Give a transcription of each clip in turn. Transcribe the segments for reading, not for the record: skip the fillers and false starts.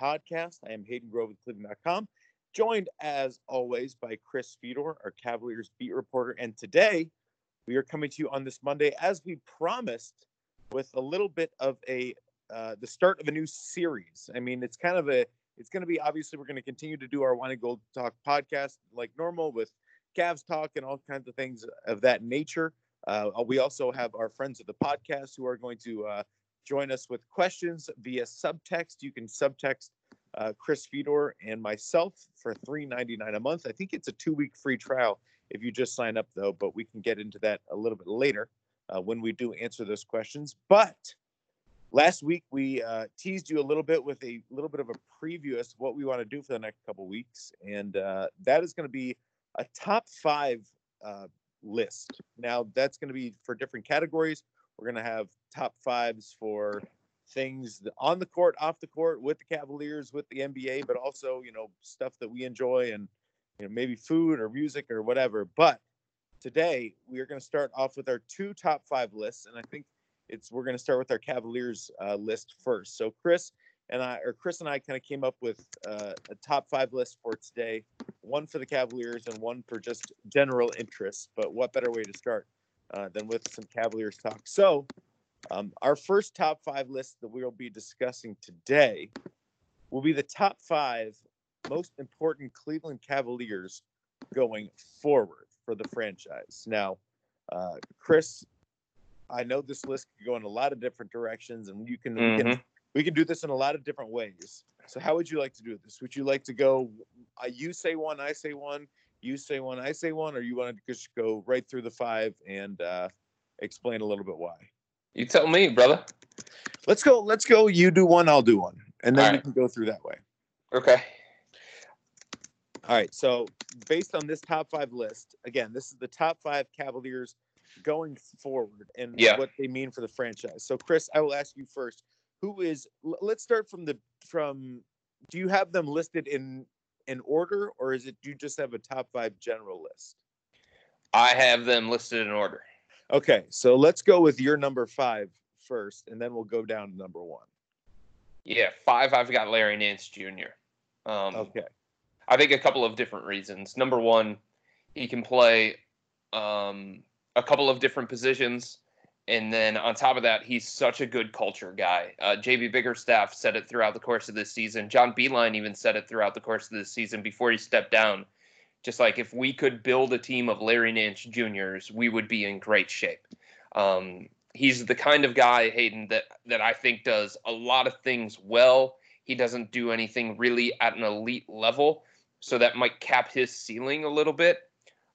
podcast. I am Hayden Grove with Cleveland.com, joined, as always, by Chris Fedor, our Cavaliers beat reporter. And today, we are coming to you on this Monday, as we promised, with a little bit of the start of a new series. I mean, it's going to be, obviously, we're going to continue to do our Wine and Gold Talk podcast like normal with Cavs talk and all kinds of things of that nature. We also have our friends of the podcast who are going to join us with questions via subtext. You can subtext Chris Fedor and myself for $3.99 a month. I think it's a 2-week free trial if you just sign up, though, but we can get into that a little bit later when we do answer those questions. But last week we teased you a little bit with a little bit of a preview as to what we want to do for the next couple weeks, and that is going to be a top five list. Now that's going to be for different categories. We're going to have top fives for things on the court, off the court, with the Cavaliers, with the NBA, but also, you know, stuff that we enjoy and, you know, maybe food or music or whatever. But today we are going to start off with our two top five lists. And I think we're going to start with our Cavaliers list first. So Chris and I kind of came up with a top five list for today, one for the Cavaliers and one for just general interest. But what better way to start than with some Cavaliers talk? So our first top five list that we will be discussing today will be the top five most important Cleveland Cavaliers going forward for the franchise. Now, Chris, I know this list could go in a lot of different directions, and we can do this in a lot of different ways. So how would you like to do this? Would you like to go, you say one, I say one, you say one, I say one, or you want to just go right through the five and explain a little bit why? You tell me, brother. Let's go. You do one, I'll do one. And then we can go through that way. Okay. All right. So based on this top five list, again, this is the top five Cavaliers going forward and what they mean for the franchise. So, Chris, I will ask you first. Let's start from do you have them listed in order, or is it you just have a top five general list? I have them listed in order. Okay, so let's go with your number five first, and then we'll go down to number one. Yeah, five, I've got Larry Nance Jr. Okay. I think a couple of different reasons. Number one, he can play a couple of different positions. And then on top of that, he's such a good culture guy. J.B. Bickerstaff said it throughout the course of this season. John Beilein even said it throughout the course of this season before he stepped down. Just like, if we could build a team of Larry Nance Juniors, we would be in great shape. He's the kind of guy, Hayden, that I think does a lot of things well. He doesn't do anything really at an elite level, so that might cap his ceiling a little bit.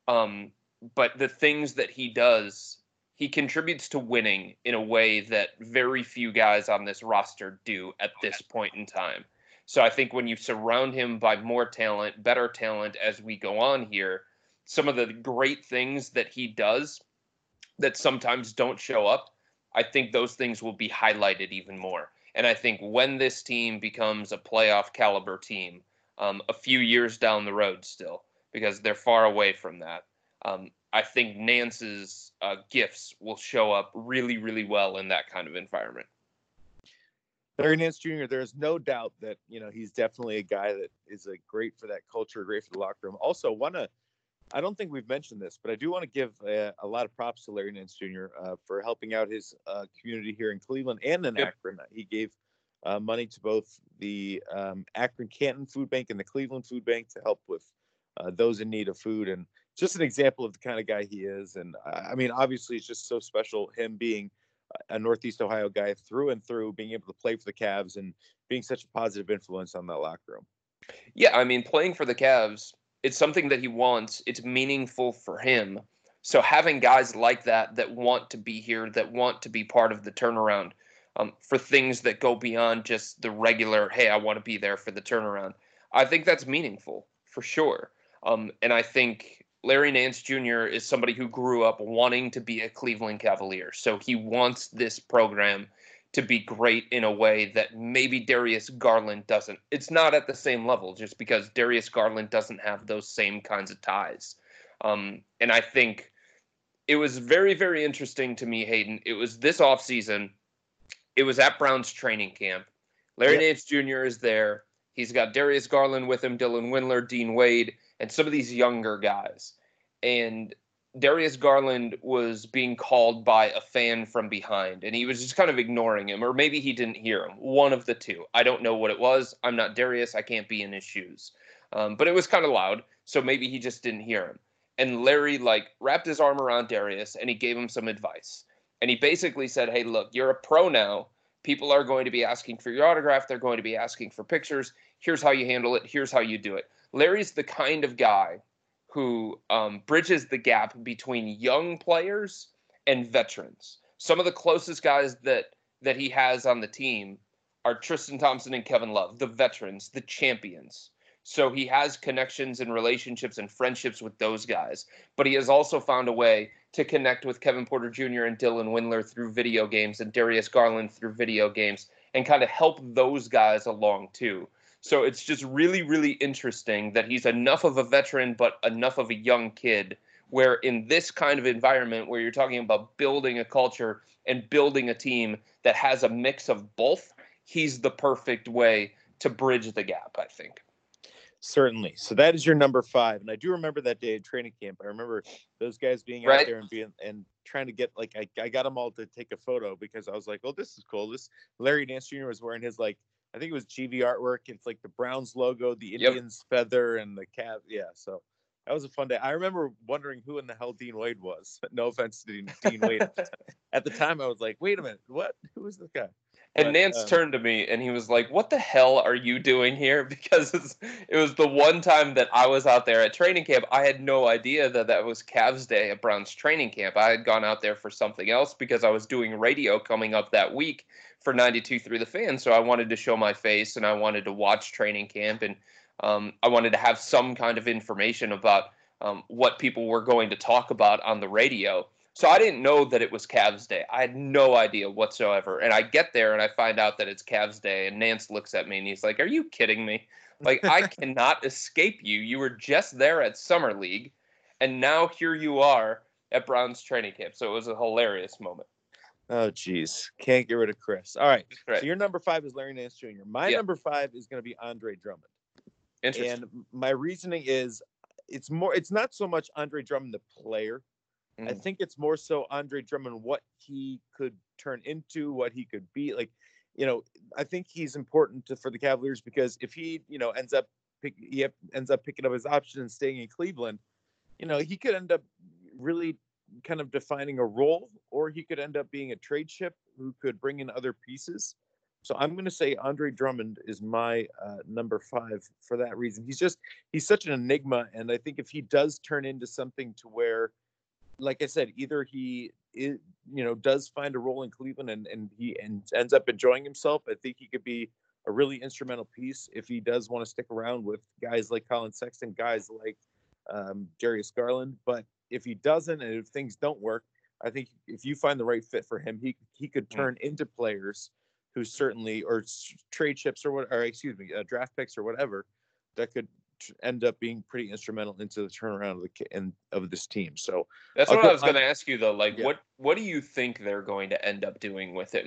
But the things that he does, he contributes to winning in a way that very few guys on this roster do at this point in time. So I think when you surround him by more talent, better talent as we go on here, some of the great things that he does that sometimes don't show up, I think those things will be highlighted even more. And I think when this team becomes a playoff caliber team, a few years down the road still, because they're far away from that, I think Nance's gifts will show up really, really well in that kind of environment. Larry Nance Jr., there's no doubt that, he's definitely a guy that is great for that culture, great for the locker room. Also, I don't think we've mentioned this, but I do want to give a lot of props to Larry Nance Jr. For helping out his community here in Cleveland and in Akron. He gave money to both the Akron Canton Food Bank and the Cleveland Food Bank to help with those in need of food. And just an example of the kind of guy he is. And I mean, obviously, it's just so special, him being a Northeast Ohio guy through and through, being able to play for the Cavs and being such a positive influence on that locker room. Yeah, I mean, playing for the Cavs, it's something that he wants. It's meaningful for him. So having guys like that that want to be here, that want to be part of the turnaround for things that go beyond just the regular, hey, I want to be there for the turnaround. I think that's meaningful for sure. And I think Larry Nance Jr. is somebody who grew up wanting to be a Cleveland Cavalier. So he wants this program to be great in a way that maybe Darius Garland doesn't. It's not at the same level just because Darius Garland doesn't have those same kinds of ties. And I think it was very, very interesting to me, Hayden. It was this offseason. It was at Browns training camp. Larry Nance Jr. is there. He's got Darius Garland with him, Dylan Windler, Dean Wade, and some of these younger guys. And Darius Garland was being called by a fan from behind, and he was just kind of ignoring him, or maybe he didn't hear him. One of the two. I don't know what it was. I'm not Darius. I can't be in his shoes. But it was kind of loud, so maybe he just didn't hear him. And Larry, wrapped his arm around Darius, and he gave him some advice. And he basically said, hey, look, you're a pro now. People are going to be asking for your autograph. They're going to be asking for pictures. Here's how you handle it. Here's how you do it. Larry's the kind of guy who bridges the gap between young players and veterans. Some of the closest guys that he has on the team are Tristan Thompson and Kevin Love, the veterans, the champions. So he has connections and relationships and friendships with those guys. But he has also found a way to connect with Kevin Porter Jr. and Dylan Windler through video games and Darius Garland through video games and kind of help those guys along too. So it's just really, really interesting that he's enough of a veteran, but enough of a young kid, where in this kind of environment where you're talking about building a culture and building a team that has a mix of both, he's the perfect way to bridge the gap, I think. Certainly. So that is your number 5. And I do remember that day at training camp. I remember those guys being out there and trying to get I got them all to take a photo because I was like, oh, this is cool. This Larry Nance Jr. was wearing his I think it was GV artwork. It's the Browns logo, the Indians feather, and the Cavs. Yeah. So that was a fun day. I remember wondering who in the hell Dean Wade was. No offense to Dean Wade. At the time I was like, wait a minute, what? Who is this guy? And Nance turned to me and he was like, what the hell are you doing here? Because it was the one time that I was out there at training camp. I had no idea that was Cavs Day at Browns training camp. I had gone out there for something else because I was doing radio coming up that week for 92.3 The Fan. So I wanted to show my face and I wanted to watch training camp. And I wanted to have some kind of information about what people were going to talk about on the radio. So I didn't know that it was Cavs Day. I had no idea whatsoever. And I get there and I find out that it's Cavs Day. And Nance looks at me and he's like, are you kidding me? I cannot escape you. You were just there at Summer League. And now here you are at Browns training camp. So it was a hilarious moment. Oh, geez. Can't get rid of Chris. All right. So your number 5 is Larry Nance Jr. My number 5 is going to be Andre Drummond. Interesting. And my reasoning is it's not so much Andre Drummond, the player. I think it's more so Andre Drummond, what he could turn into, what he could be. I think he's important for the Cavaliers because if he, ends up picking up his option and staying in Cleveland, he could end up really kind of defining a role, or he could end up being a trade chip who could bring in other pieces. So I'm going to say Andre Drummond is my number 5 for that reason. He's such an enigma. And I think if he does turn into something to where, like I said, either he is, does find a role in Cleveland and he ends up enjoying himself, I think he could be a really instrumental piece if he does want to stick around with guys like Collin Sexton, guys like Darius Garland. But if he doesn't and if things don't work, I think if you find the right fit for him, he could turn into players who certainly, or trade chips draft picks or whatever, that could end up being pretty instrumental into the turnaround of this team. So that's what I was going to ask you though. What do you think they're going to end up doing with it?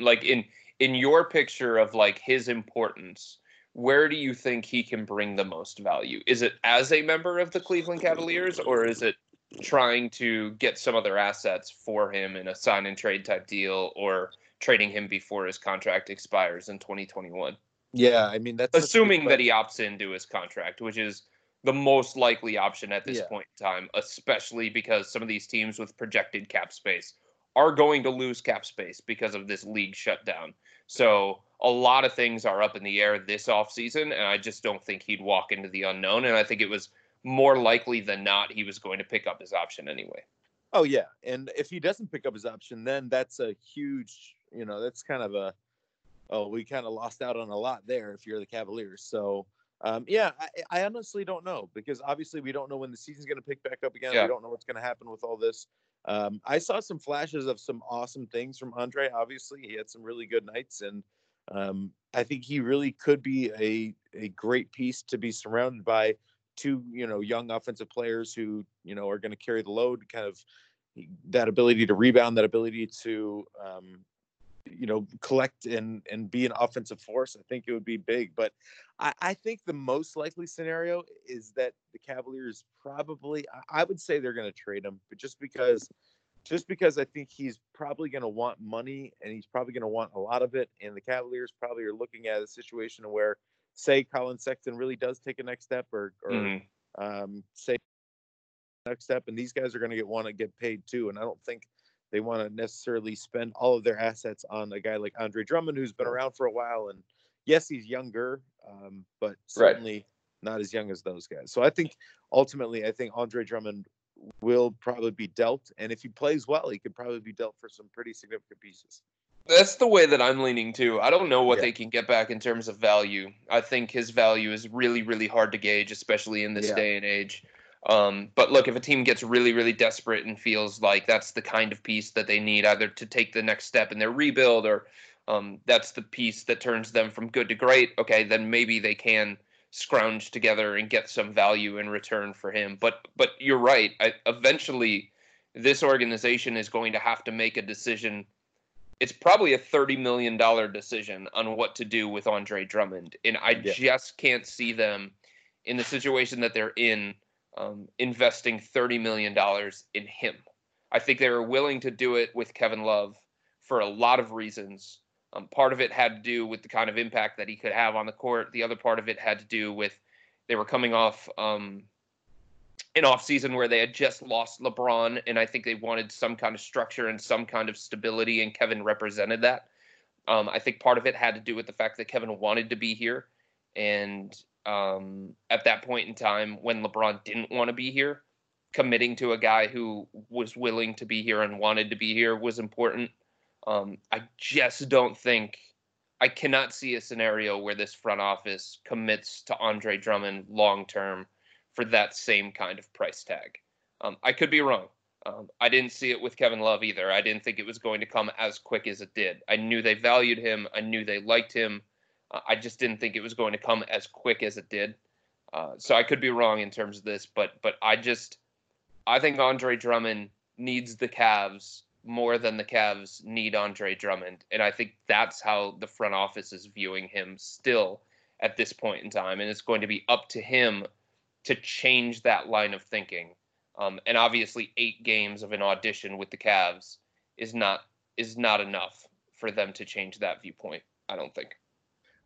In your picture of his importance, where do you think he can bring the most value? Is it as a member of the Cleveland Cavaliers, or is it trying to get some other assets for him in a sign and trade type deal, or trading him before his contract expires in 2021? Yeah, I mean, that's assuming that he opts into his contract, which is the most likely option at this point in time, especially because some of these teams with projected cap space are going to lose cap space because of this league shutdown. So a lot of things are up in the air this offseason, and I just don't think he'd walk into the unknown. And I think it was more likely than not he was going to pick up his option anyway. Oh, yeah. And if he doesn't pick up his option, then that's a huge, you know, that's kind of a, oh, we kind of lost out on a lot there if you're the Cavaliers. So, yeah, I honestly don't know, because obviously we don't know when the season's going to pick back up again. Yeah. We don't know what's going to happen with all this. I saw some flashes of some awesome things from Andre. Obviously, he had some really good nights, and I think he really could be a great piece to be surrounded by two, you know, young offensive players who, you know, are going to carry the load, kind of that ability to rebound, that ability to, you know, collect and be an offensive force. I think it would be big, but I think the most likely scenario is that the Cavaliers probably, I would say they're going to trade him, but just because I think he's probably going to want money, and he's probably going to want a lot of it. And the Cavaliers probably are looking at a situation where, say, Collin Sexton really does take a next step, or say next step, and these guys are going to want to get paid too. And I don't think they want to necessarily spend all of their assets on a guy like Andre Drummond, who's been around for a while. And yes, he's younger, but certainly not as young as those guys. So I think ultimately, Andre Drummond will probably be dealt. And if he plays well, he could probably be dealt for some pretty significant pieces. That's the way that I'm leaning too. I don't know what they can get back in terms of value. I think his value is really, really hard to gauge, especially in this day and age. But look, if a team gets really, really desperate and feels like that's the kind of piece that they need, either to take the next step in their rebuild, or that's the piece that turns them from good to great, okay, then maybe they can scrounge together and get some value in return for him. But you're right. Eventually, this organization is going to have to make a decision. It's probably a $30 million decision on what to do with Andre Drummond. And I just can't see them in the situation that they're in, investing $30 million in him. I think they were willing to do it with Kevin Love for a lot of reasons. Part of it had to do with the kind of impact that he could have on the court. The other part of it had to do with they were coming off an offseason where they had just lost LeBron, and I think they wanted some kind of structure and some kind of stability, and Kevin represented that. I think part of it had to do with the fact that Kevin wanted to be here, and at that point in time when LeBron didn't want to be here, committing to a guy who was willing to be here and wanted to be here was important. I just don't think, I cannot see a scenario where this front office commits to Andre Drummond long-term for that same kind of price tag. I could be wrong. I didn't see it with Kevin Love either. I didn't think it was going to come as quick as it did. I knew they valued him. I knew they liked him. I just didn't think it was going to come as quick as it did. So I could be wrong in terms of this, but I think Andre Drummond needs the Cavs more than the Cavs need Andre Drummond. And I think that's how the front office is viewing him still at this point in time. And it's going to be up to him to change that line of thinking. And obviously 8 games of an audition with the Cavs is not enough for them to change that viewpoint, I don't think.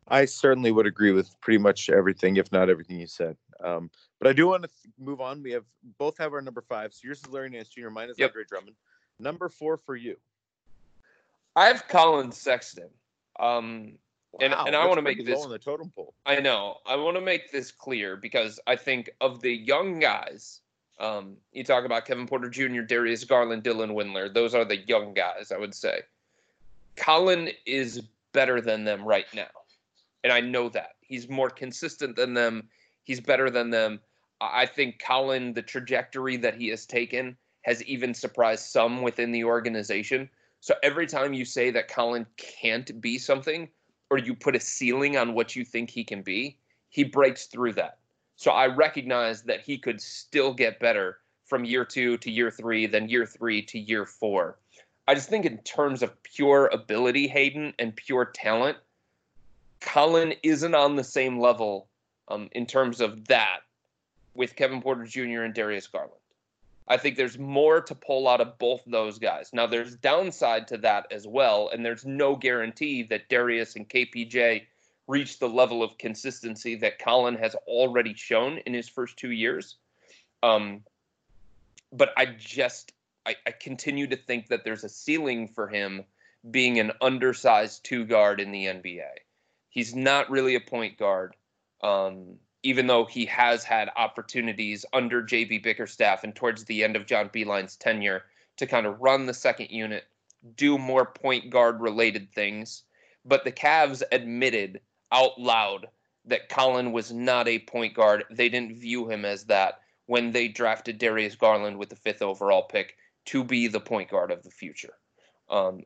I certainly would agree with pretty much everything, if not everything you said. But I do want to move on. We both have our number 5. So yours is Larry Nance Jr., mine is Andre Drummond. Number 4 for you. I have Collin Sexton. Wow, and I want to make this low on the totem pole. I know. I want to make this clear because I think of the young guys, you talk about Kevin Porter Jr., Darius Garland, Dylan Windler. Those are the young guys, I would say. Collin is better than them right now. And I know that. He's more consistent than them. He's better than them. I think Collin, the trajectory that he has taken, has even surprised some within the organization. So every time you say that Collin can't be something, or you put a ceiling on what you think he can be, he breaks through that. So I recognize that he could still get better from year 2 to year 3, then year 3 to year 4. I just think in terms of pure ability, Hayden, and pure talent, Collin isn't on the same level in terms of that with Kevin Porter Jr. and Darius Garland. I think there's more to pull out of both those guys. Now, there's downside to that as well, and there's no guarantee that Darius and KPJ reach the level of consistency that Collin has already shown in his first 2 years. But I continue to think that there's a ceiling for him being an undersized two guard in the NBA. He's not really a point guard, even though he has had opportunities under J.B. Bickerstaff and towards the end of John Beilein's tenure to kind of run the second unit, do more point guard-related things. But the Cavs admitted out loud that Collin was not a point guard. They didn't view him as that when they drafted Darius Garland with the 5th overall pick to be the point guard of the future.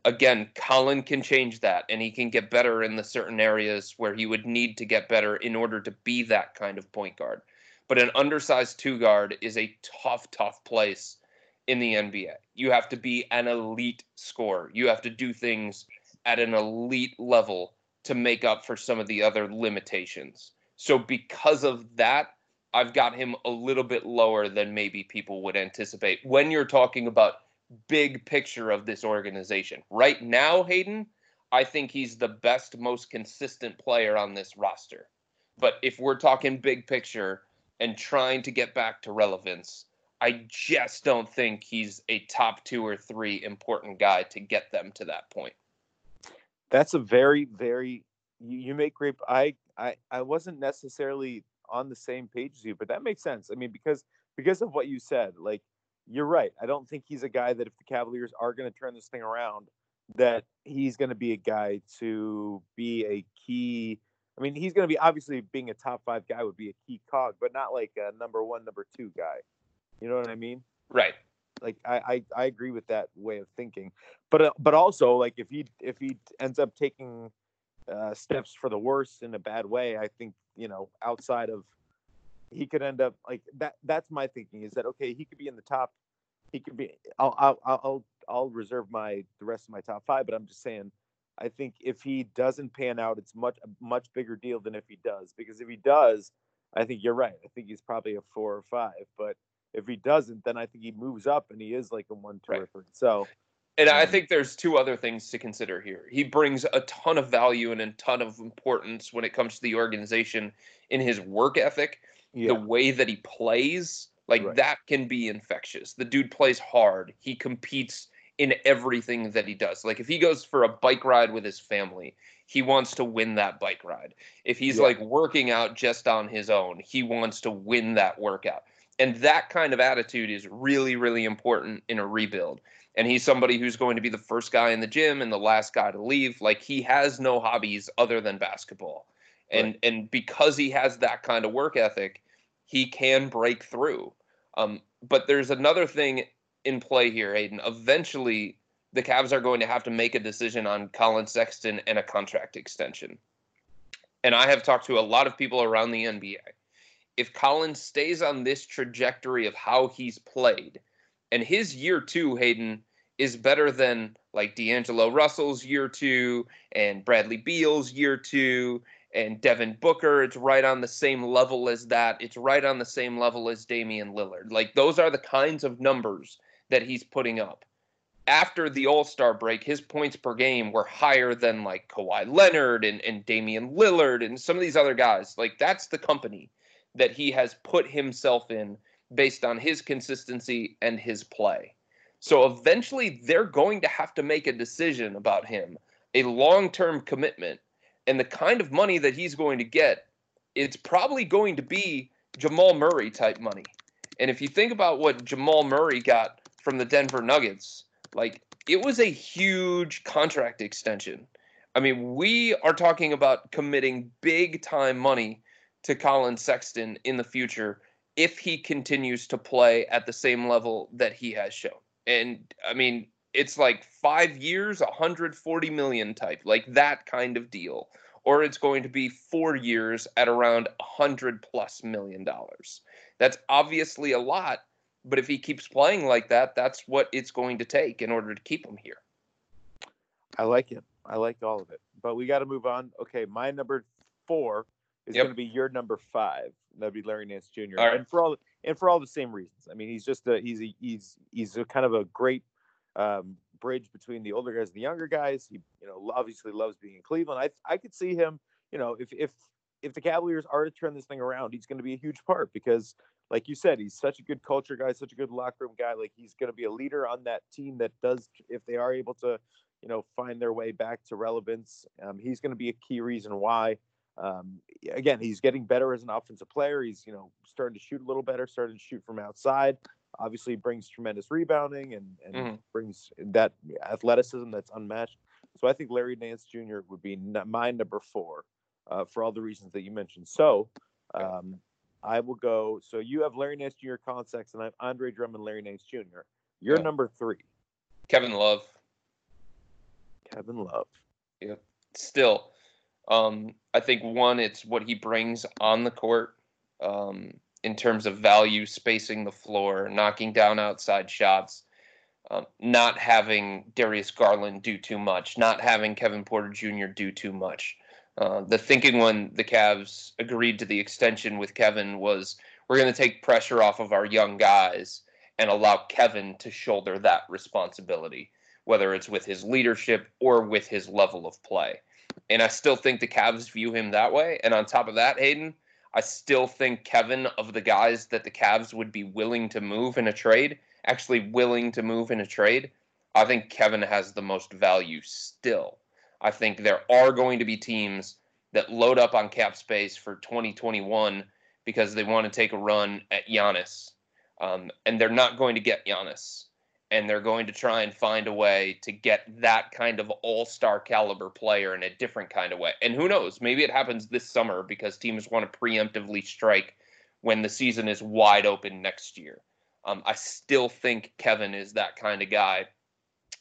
Again, Collin can change that, and he can get better in the certain areas where he would need to get better in order to be that kind of point guard. But an undersized two-guard is a tough, tough place in the NBA. You have to be an elite scorer. You have to do things at an elite level to make up for some of the other limitations. So because of that, I've got him a little bit lower than maybe people would anticipate when you're talking about big picture of this organization. Right now, Hayden, I think he's the best, most consistent player on this roster. But if we're talking big picture and trying to get back to relevance, I just don't think he's a top two or three important guy to get them to that point. That's a very, very, you make great. I wasn't necessarily on the same page as you, but that makes sense. I mean, because of what you said, like, you're right. I don't think he's a guy that if the Cavaliers are going to turn this thing around, that he's going to be a guy to be a key. I mean, he's going to be, obviously being a top five guy would be a key cog, but not like a number one, number two guy. You know what I mean? Right. Like I agree with that way of thinking, but also like if he ends up taking steps for the worse in a bad way, I think, you know, outside of, he could end up like that. That's my thinking, is that, okay, he could be in the top. He could be, I'll reserve the rest of my top five, but I'm just saying, I think if he doesn't pan out, it's a much bigger deal than if he does, because if he does, I think you're right. I think he's probably a 4 or 5, but if he doesn't, then I think he moves up and he is like a 1, 2 right. or 3. So, and I think there's two other things to consider here. He brings a ton of value and a ton of importance when it comes to the organization in his work ethic. Yeah. The way that he plays, like right. that can be infectious. The dude plays hard. He competes in everything that he does. Like if he goes for a bike ride with his family, he wants to win that bike ride. If he's like working out just on his own, he wants to win that workout. And that kind of attitude is really, really important in a rebuild. And he's somebody who's going to be the first guy in the gym and the last guy to leave. Like he has no hobbies other than basketball. And right. and because he has that kind of work ethic, he can break through. But there's another thing in play here, Hayden. Eventually, the Cavs are going to have to make a decision on Collin Sexton and a contract extension. And I have talked to a lot of people around the NBA. If Collin stays on this trajectory of how he's played, and his year 2, Hayden, is better than like D'Angelo Russell's year 2 and Bradley Beal's year 2, and Devin Booker, it's right on the same level as that. It's right on the same level as Damian Lillard. Like, those are the kinds of numbers that he's putting up. After the All-Star break, his points per game were higher than, like, Kawhi Leonard and Damian Lillard and some of these other guys. Like, that's the company that he has put himself in based on his consistency and his play. So eventually they're going to have to make a decision about him, a long-term commitment. And the kind of money that he's going to get, it's probably going to be Jamal Murray type money. And if you think about what Jamal Murray got from the Denver Nuggets, like, it was a huge contract extension. I mean, we are talking about committing big time money to Collin Sexton in the future if he continues to play at the same level that he has shown. And I mean, it's like 5 years, $140 million type, like that kind of deal. Or it's going to be 4 years at around $100+ million. That's obviously a lot, but if he keeps playing like that, that's what it's going to take in order to keep him here. I like it. I liked all of it, but we got to move on. Okay, my number 4 is going to be your number 5. That'd be Larry Nance Jr. All right. And for all the same reasons. I mean, he's just he's a kind of a great bridge between the older guys and the younger guys. He, obviously loves being in Cleveland. I could see him, if the Cavaliers are to turn this thing around, he's going to be a huge part because, like you said, he's such a good culture guy, such a good locker room guy. Like, he's going to be a leader on that team that does, if they are able to, find their way back to relevance. He's going to be a key reason why. Again, he's getting better as an offensive player. He's, starting to shoot a little better, starting to shoot from outside. Obviously brings tremendous rebounding and brings that athleticism that's unmatched. So I think Larry Nance Jr. would be my number 4. For all the reasons that you mentioned. So I will go. So you have Larry Nance Jr., Collin Sexton, and I have Andre Drummond, Larry Nance Jr. You're number 3. Kevin Love. Yeah. Still, I think, one, it's what he brings on the court in terms of value, spacing the floor, knocking down outside shots, not having Darius Garland do too much, not having Kevin Porter Jr. do too much. The thinking when the Cavs agreed to the extension with Kevin was, we're going to take pressure off of our young guys and allow Kevin to shoulder that responsibility, whether it's with his leadership or with his level of play. And I still think the Cavs view him that way. And on top of that, Hayden, I still think Kevin, of the guys that the Cavs would be willing to move in a trade, I think Kevin has the most value still. I think there are going to be teams that load up on cap space for 2021 because they want to take a run at Giannis. And they're not going to get Giannis. And they're going to try and find a way to get that kind of all-star caliber player in a different kind of way. And who knows? Maybe it happens this summer because teams want to preemptively strike when the season is wide open next year. I still think Kevin is that kind of guy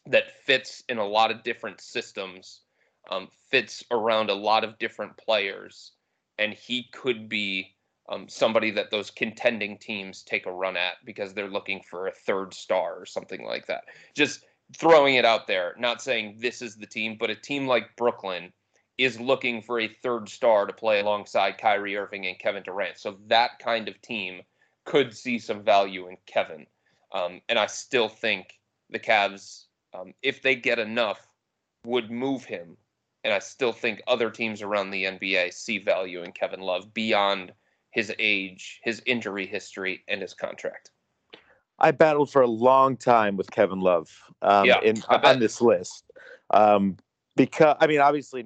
that fits in a lot of different systems. Fits around a lot of different players, and he could be somebody that those contending teams take a run at because they're looking for a third star or something like that. Just throwing it out there, not saying this is the team, but a team like Brooklyn is looking for a third star to play alongside Kyrie Irving and Kevin Durant. So that kind of team could see some value in Kevin. And I still think the Cavs, if they get enough, would move him. And I still think other teams around the NBA see value in Kevin Love beyond his age, his injury history, and his contract. I battled for a long time with Kevin Love on this list. Because, I mean, obviously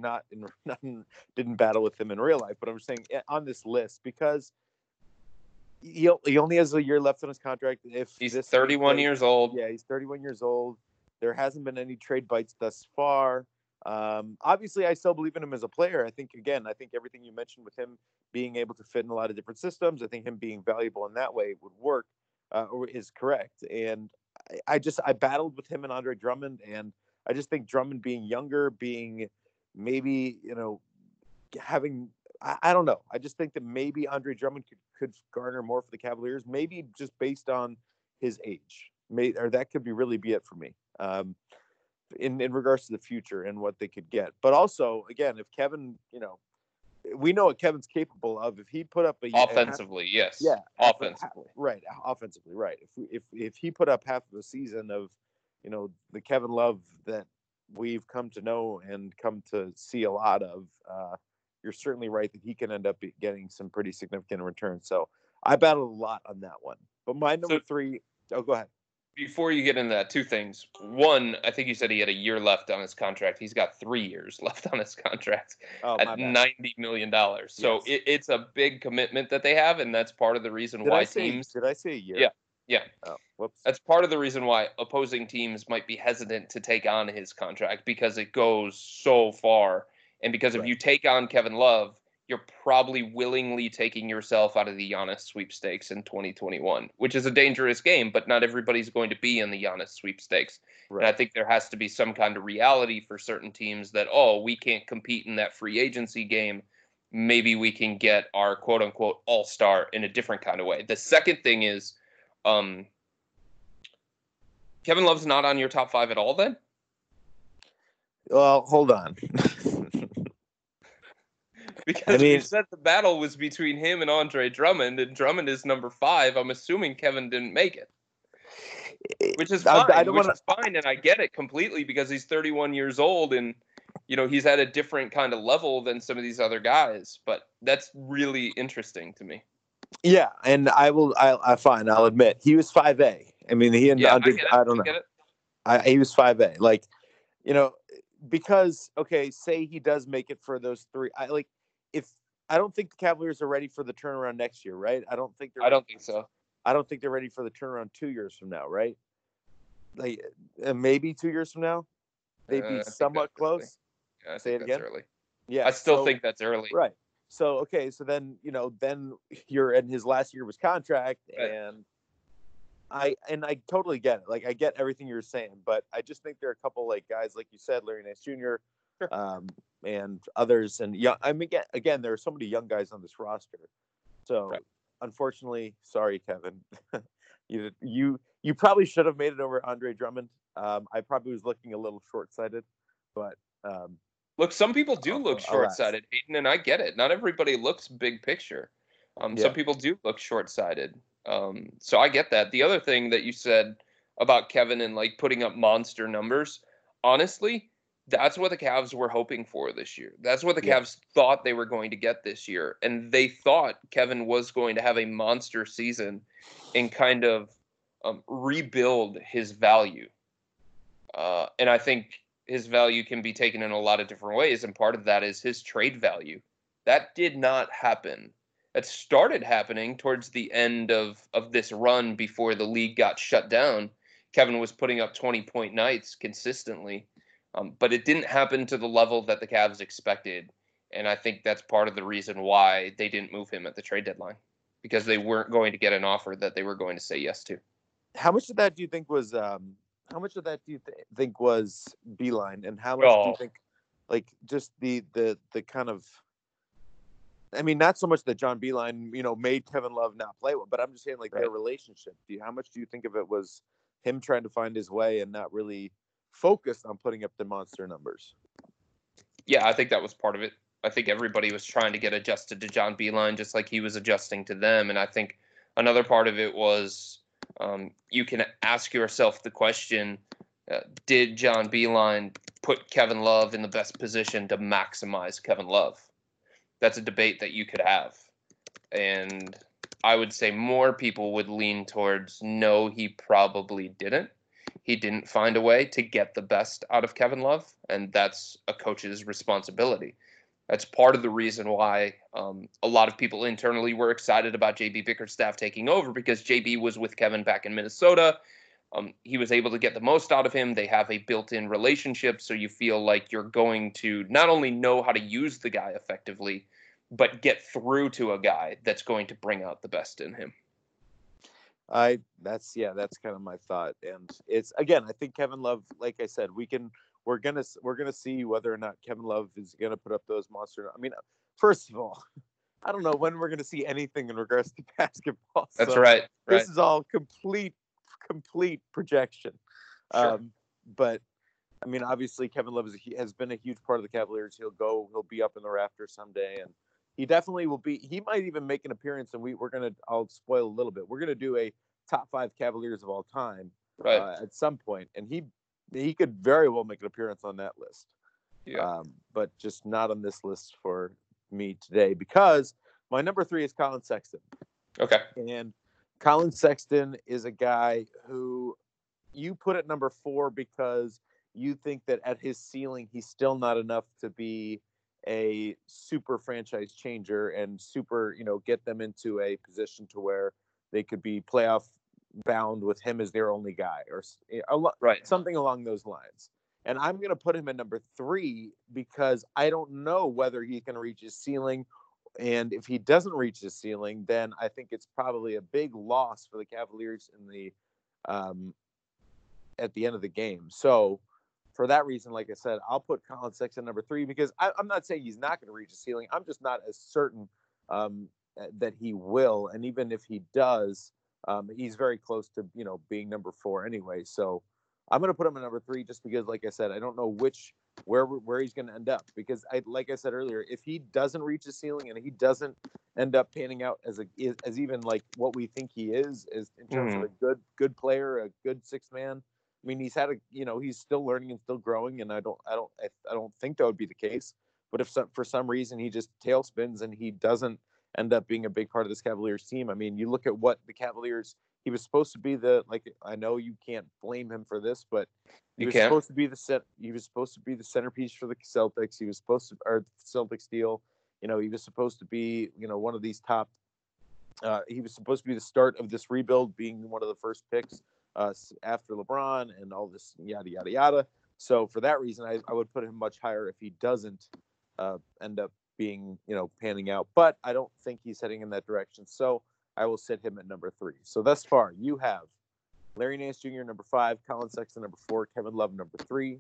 didn't battle with him in real life, but I'm just saying on this list because he only has a year left on his contract. He's 31 years old. Yeah, he's 31 years old. There hasn't been any trade bites thus far. Obviously, I still believe in him as a player. I think everything you mentioned with him being able to fit in a lot of different systems, I think him being valuable in that way would work or is correct. And I battled with him and Andre Drummond, and I just think Drummond being younger, being maybe, I don't know. I just think that maybe Andre Drummond could garner more for the Cavaliers, maybe just based on his age. Or that could be it for me in regards to the future and what they could get. But also, again, if Kevin, we know what Kevin's capable of. If he put up offensively, right. If he put up half of a season of, the Kevin Love that we've come to know and come to see a lot of, you're certainly right that he can end up getting some pretty significant returns. So I battled a lot on that one. But my number 3, oh, go ahead. Before you get into that, 2 things. One, I think you said he had a year left on his contract. He's got 3 years left on his contract at $90 million. Yes. So it's a big commitment that they have, and that's part of the reason teams... Did I say a year? Yeah. Oh, whoops. That's part of the reason why opposing teams might be hesitant to take on his contract because it goes so far. And because if you take on Kevin Love, you're probably willingly taking yourself out of the Giannis sweepstakes in 2021, which is a dangerous game, but not everybody's going to be in the Giannis sweepstakes. Right. And I think there has to be some kind of reality for certain teams that, we can't compete in that free agency game. Maybe we can get our quote unquote all-star in a different kind of way. The second thing is, Kevin Love's not on your top 5 at all then? Well, hold on. Because we said the battle was between him and Andre Drummond, and Drummond is number 5. I'm assuming Kevin didn't make it. Which is fine. Is fine, and I get it completely because he's 31 years old and he's at a different kind of level than some of these other guys, but that's really interesting to me. Yeah, and I'll admit he was 5A. He and Andre, he was 5A. Because say he does make it for those three. I don't think the Cavaliers are ready for the turnaround next year, right? I don't think they're ready for the turnaround 2 years from now, right? Maybe 2 years from now, they'd be somewhat close. Yeah, say it again. Early. Yeah, I still think that's early. Right. So then you're in his last year of his contract, right. And I totally get it. I get everything you're saying, but I just think there are a couple guys like you said, Larry Nance Jr. Sure. And others, and yeah, again, there are so many young guys on this roster. So right. Unfortunately, sorry, Kevin, you probably should have made it over Andre Drummond. I probably was looking a little short-sighted, but. Look, some people do look short-sighted, Hayden, and I get it. Not everybody looks big picture. Some people do look short-sighted. So I get that. The other thing that you said about Kevin and putting up monster numbers, honestly, that's what the Cavs were hoping for this year. That's what the Cavs thought they were going to get this year. And they thought Kevin was going to have a monster season and kind of rebuild his value. And I think his value can be taken in a lot of different ways, and part of that is his trade value. That did not happen. That started happening towards the end of this run before the league got shut down. Kevin was putting up 20-point nights consistently, but it didn't happen to the level that the Cavs expected, and I think that's part of the reason why they didn't move him at the trade deadline, because they weren't going to get an offer that they were going to say yes to. How much of that do you think was How much of that do you think was Beilein, and how much do you think, just the kind of, not so much that John Beilein, made Kevin Love not play well, but I'm just saying, their relationship. How much do you think of it was him trying to find his way and not really focused on putting up the monster numbers? Yeah, I think that was part of it. I think everybody was trying to get adjusted to John Beilein, just like he was adjusting to them, and I think another part of it was. You can ask yourself the question, did John Beilein put Kevin Love in the best position to maximize Kevin Love? That's a debate that you could have. And I would say more people would lean towards, no, he probably didn't. He didn't find a way to get the best out of Kevin Love, and that's a coach's responsibility. That's part of the reason why a lot of people internally were excited about J.B. Bickerstaff taking over, because J.B. was with Kevin back in Minnesota. He was able to get the most out of him. They have a built-in relationship, so you feel like you're going to not only know how to use the guy effectively, but get through to a guy that's going to bring out the best in him. That's kind of my thought. And it's, again, I think Kevin Love, like I said, we're gonna see whether or not Kevin Love is gonna put up those monster. First of all, I don't know when we're gonna see anything in regards to basketball. That's so right. This is all complete projection. Sure. But obviously, Kevin Love has been a huge part of the Cavaliers. He'll be up in the rafters someday, and he definitely will be. He might even make an appearance, and I'll spoil a little bit. We're gonna do a top 5 Cavaliers of all time at some point, and he could very well make an appearance on that list, but just not on this list for me today, because my number 3 is Collin Sexton. Okay. And Collin Sexton is a guy who you put at number 4 because you think that at his ceiling, he's still not enough to be a super franchise changer and super, get them into a position to where they could be playoff bound with him as their only guy or something along those lines. And I'm going to put him at number 3 because I don't know whether he can reach his ceiling. And if he doesn't reach his ceiling, then I think it's probably a big loss for the Cavaliers in the at the end of the game. So for that reason, like I said, I'll put Collin Sexton number 3 because I'm not saying he's not going to reach his ceiling. I'm just not as certain that he will. And even if he does, he's very close to, being number 4 anyway. So I'm going to put him at number 3 just because, like I said, I don't know which where he's going to end up. Because like I said earlier, if he doesn't reach the ceiling and he doesn't end up panning out as even like what we think he is in terms of a good player, a good sixth man. I mean, he's had he's still learning and still growing, and I don't think that would be the case. But if for some reason he just tailspins and he doesn't end up being a big part of this Cavaliers team, I mean, you look at what the Cavaliers, he was supposed to be I know you can't blame him for this, but he was supposed to be the centerpiece for the Celtics. He was supposed to, or the Celtics deal, he was supposed to be, one of these top. He was supposed to be the start of this rebuild, being one of the first picks after LeBron and all this yada yada yada. So for that reason, I would put him much higher if he doesn't end up being, panning out. But I don't think he's heading in that direction. So I will sit him at number 3. So thus far, you have Larry Nance Jr. number 5, Collin Sexton number 4, Kevin Love number 3.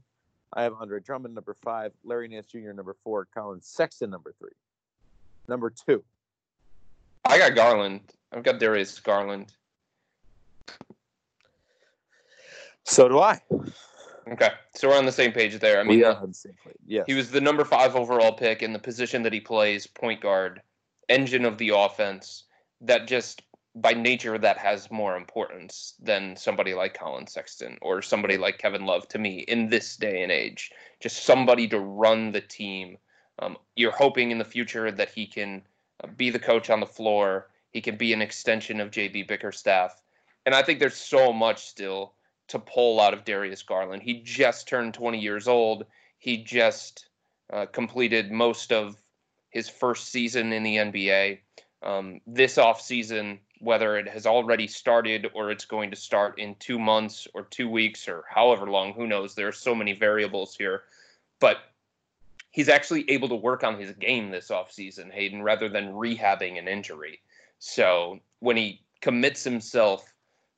I have Andre Drummond number 5, Larry Nance Jr. number 4, Collin Sexton number 3. Number 2. I got Garland. I've got Darius Garland. So do I. Okay, so we're on the same page there. I mean, we are on the same page. Yes. He was the number 5 overall pick in the position that he plays, point guard, engine of the offense. That just by nature, that has more importance than somebody like Collin Sexton or somebody like Kevin Love to me in this day and age. Just somebody to run the team. You're hoping in the future that he can be the coach on the floor. He can be an extension of J.B. Bickerstaff. And I think there's so much still to pull out of Darius Garland. He just turned 20 years old. He just completed most of his first season in the NBA. This offseason, whether it has already started or it's going to start in 2 months or 2 weeks or however long, who knows? There are so many variables here. But he's actually able to work on his game this offseason, Hayden, rather than rehabbing an injury. So when he commits himself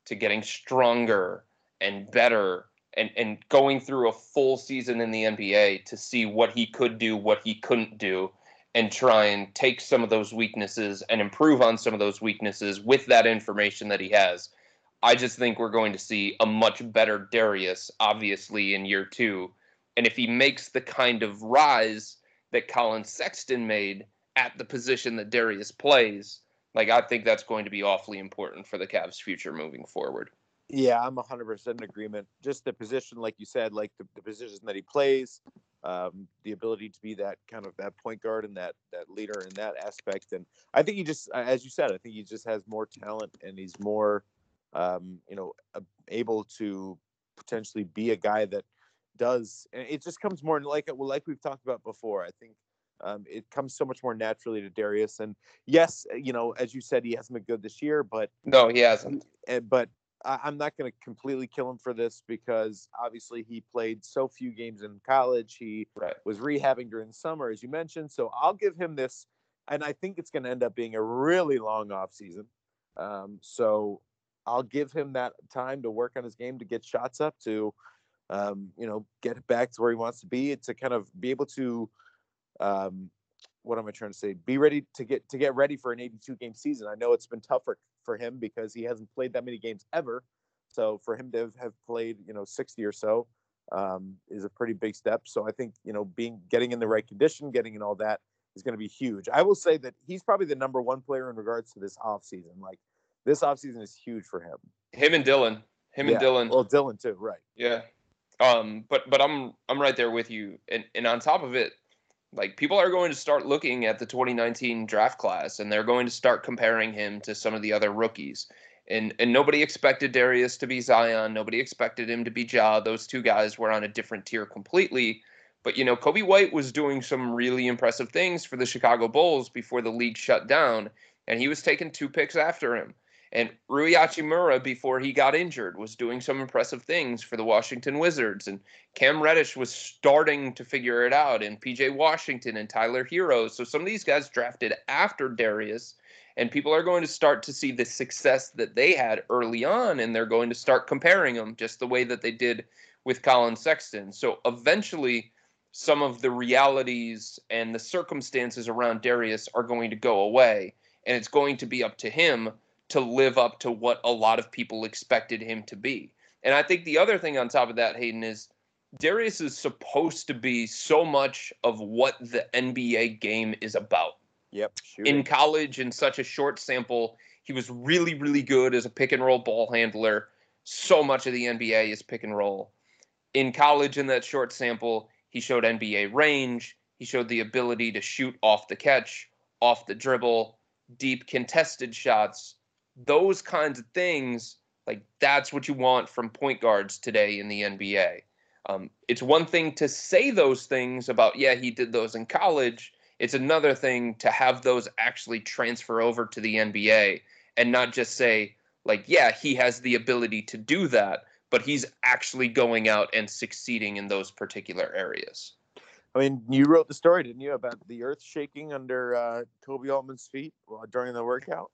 to getting stronger and better and going through a full season in the NBA to see what he could do, what he couldn't do, and try and take some of those weaknesses and improve on some of those weaknesses with that information that he has. I just think we're going to see a much better Darius, obviously, in year 2. And if he makes the kind of rise that Collin Sexton made at the position that Darius plays, like, I think that's going to be awfully important for the Cavs' future moving forward. Yeah, I'm 100% in agreement. Just the position, like you said, like the position that he plays, the ability to be that kind of that point guard and that leader in that aspect. And I think he just, as you said, I think he just has more talent and he's more, able to potentially be a guy that does. And it just comes more like we've talked about before. I think it comes so much more naturally to Darius. And yes, as you said, he hasn't been good this year, but no, he hasn't. But I'm not going to completely kill him for this because obviously he played so few games in college. He was rehabbing during the summer, as you mentioned. So I'll give him this, and I think it's going to end up being a really long off season. So I'll give him that time to work on his game, to get shots up, to get it back to where he wants to be, to kind of be able to be ready to get ready for an 82 game season. I know it's been tougher for him because he hasn't played that many games ever. So for him to have played, 60 or so is a pretty big step. So I think, getting in the right condition, getting in all that is going to be huge. I will say that he's probably the number 1 player in regards to this offseason. Like, this offseason is huge for him. Him and Dylan. Well, Dylan too, right. Yeah. But I'm right there with you. And on top of it, like, people are going to start looking at the 2019 draft class, and they're going to start comparing him to some of the other rookies. And nobody expected Darius to be Zion. Nobody expected him to be Ja. Those two guys were on a different tier completely. But, Kobe White was doing some really impressive things for the Chicago Bulls before the league shut down, and he was taking 2 picks after him. And Rui Hachimura, before he got injured, was doing some impressive things for the Washington Wizards. And Cam Reddish was starting to figure it out. And P.J. Washington and Tyler Hero. So some of these guys drafted after Darius. And people are going to start to see the success that they had early on. And they're going to start comparing them just the way that they did with Collin Sexton. So eventually, some of the realities and the circumstances around Darius are going to go away. And it's going to be up to him to live up to what a lot of people expected him to be. And I think the other thing on top of that, Hayden, is Darius is supposed to be so much of what the NBA game is about. Yep. Sure. In college, in such a short sample, he was really, really good as a pick and roll ball handler. So much of the NBA is pick and roll. In college, in that short sample, he showed NBA range. He showed the ability to shoot off the catch, off the dribble, deep contested shots, those kinds of things. Like, that's what you want from point guards today in the NBA. It's one thing to say those things about, yeah, he did those in college. It's another thing to have those actually transfer over to the NBA and not just say, like, yeah, he has the ability to do that, but he's actually going out and succeeding in those particular areas. I mean, you wrote the story, didn't you, about the earth shaking under Kobe Altman's feet during the workout?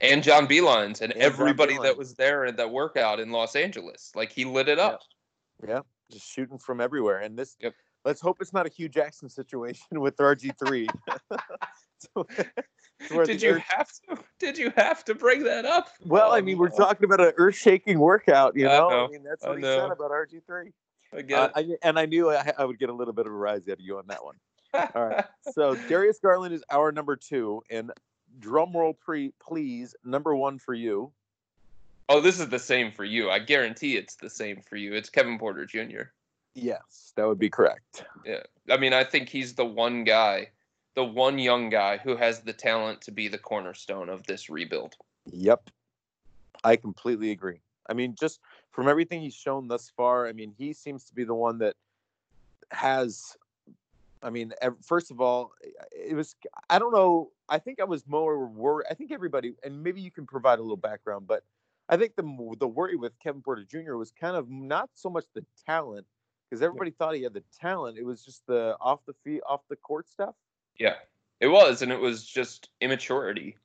And John Beilein's, and everybody that was there at that workout in Los Angeles. Like, he lit it up. Yeah. Just shooting from everywhere. And this, let's hope it's not a Hugh Jackson situation with RG3. Did you have to bring that up? Well, I mean, we're talking about an earth-shaking workout, you know? I mean, that's what he said about RG3. I knew I would get a little bit of a rise out of you on that one. All right. So Darius Garland is our number two, and drumroll, please, number one for you. Oh, this is the same for you. I guarantee it's the same for you. It's Kevin Porter Jr. Yes, that would be correct. Yeah. I mean, I think he's the one guy, the one young guy who has the talent to be the cornerstone of this rebuild. Yep. I completely agree. I mean, just from everything he's shown thus far, I mean, he seems to be the one that has, I mean, first of all, it was, I don't know. I think I was more worried. I think everybody, and maybe you can provide a little background, but I think the worry with Kevin Porter Jr. was kind of not so much the talent, because everybody thought he had the talent. It was just the off the feet, off the court stuff. Yeah, it was. And it was just immaturity.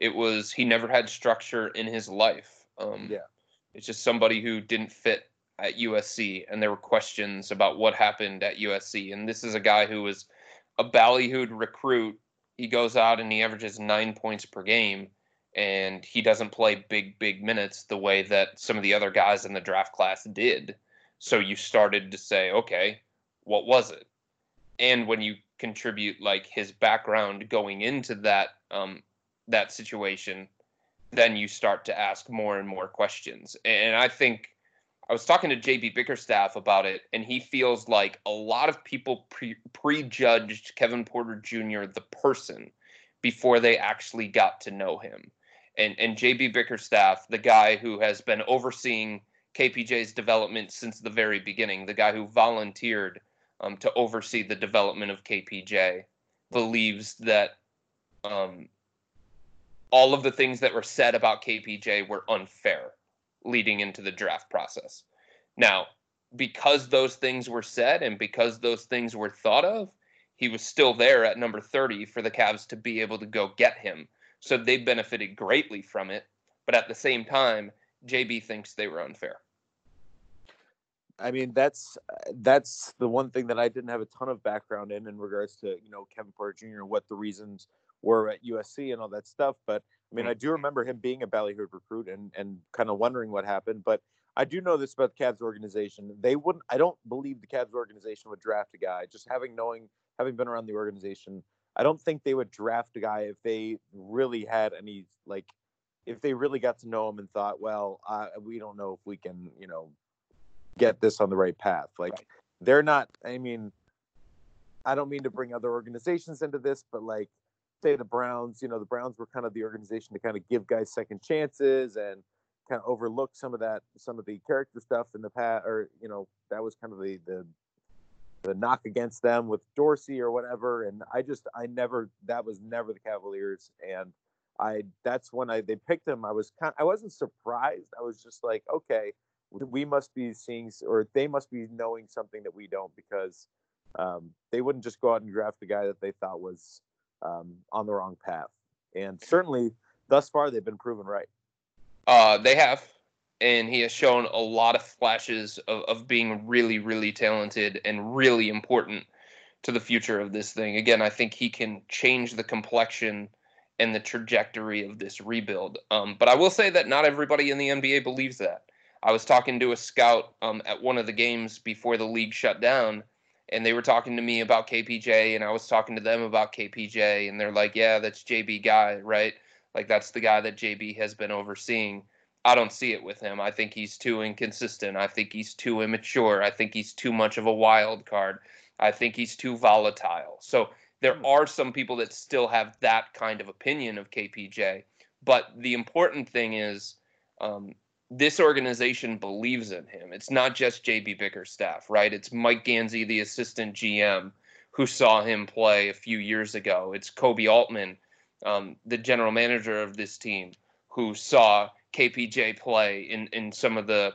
It was, he never had structure in his life. It's just somebody who didn't fit at USC. And there were questions about what happened at USC. And this is a guy who was a ballyhooed recruit. He goes out and he averages 9 points per game. And he doesn't play big minutes the way that some of the other guys in the draft class did. So you started to say, okay, what was it? And when you contribute like his background going into that that situation, then you start to ask more and more questions. And I think I was talking to J.B. Bickerstaff about it, and he feels like a lot of people prejudged Kevin Porter Jr., the person, before they actually got to know him. And J.B. Bickerstaff, the guy who has been overseeing KPJ's development since the very beginning, the guy who volunteered to oversee the development of KPJ, believes that all of the things that were said about KPJ were unfair leading into the draft process. Now, because those things were said and because those things were thought of, he was still there at number 30 for the Cavs to be able to go get him. So they benefited greatly from it. But at the same time, JB thinks they were unfair. I mean, that's the one thing that I didn't have a ton of background in regards to, you know, Kevin Porter Jr., what the reasons were at USC and all that stuff. But I mean, I do remember him being a ballyhooed recruit and kind of wondering what happened. But I do know this about the Cavs organization. I don't believe the Cavs organization would draft a guy. Just having been around the organization, I don't think they would draft a guy if they really had any, like, if they really got to know him and thought, well, we don't know if we can, you know, get this on the right path. Like, right. They're not, I mean, I don't mean to bring other organizations into this, but like, say the Browns, you know, the Browns were kind of the organization to kind of give guys second chances and kind of overlook some of the character stuff in the past, or, you know, that was kind of the knock against them with Dorsey or whatever. And that was never the Cavaliers. And that's when they picked him. I wasn't surprised. I was just like, okay, we must be seeing, or they must be knowing something that we don't, because they wouldn't just go out and draft the guy that they thought was on the wrong path. And certainly thus far, they've been proven right. They have. And he has shown a lot of flashes of being really, really talented and really important to the future of this thing. Again, I think he can change the complexion and the trajectory of this rebuild. But I will say that not everybody in the NBA believes that. I was talking to a scout at one of the games before the league shut down, and they were talking to me about KPJ, and I was talking to them about KPJ, and they're like, yeah, that's JB guy, right? Like, that's the guy that JB has been overseeing. I don't see it with him. I think he's too inconsistent. I think he's too immature. I think he's too much of a wild card. I think he's too volatile. So there are some people that still have that kind of opinion of KPJ. But the important thing is this organization believes in him. It's not just J.B. Bickerstaff, right? It's Mike Ganzi, the assistant GM, who saw him play a few years ago. It's Kobe Altman, the general manager of this team, who saw KPJ play in some of the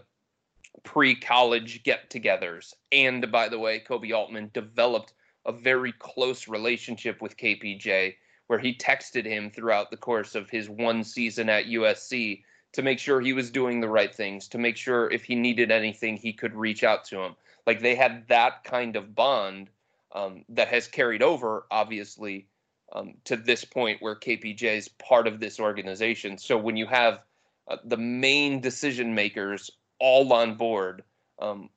pre-college get-togethers. And, by the way, Kobe Altman developed a very close relationship with KPJ, where he texted him throughout the course of his one season at USC to make sure he was doing the right things, to make sure if he needed anything, he could reach out to him. Like, they had that kind of bond that has carried over, obviously, to this point where KPJ is part of this organization. So when you have the main decision makers all on board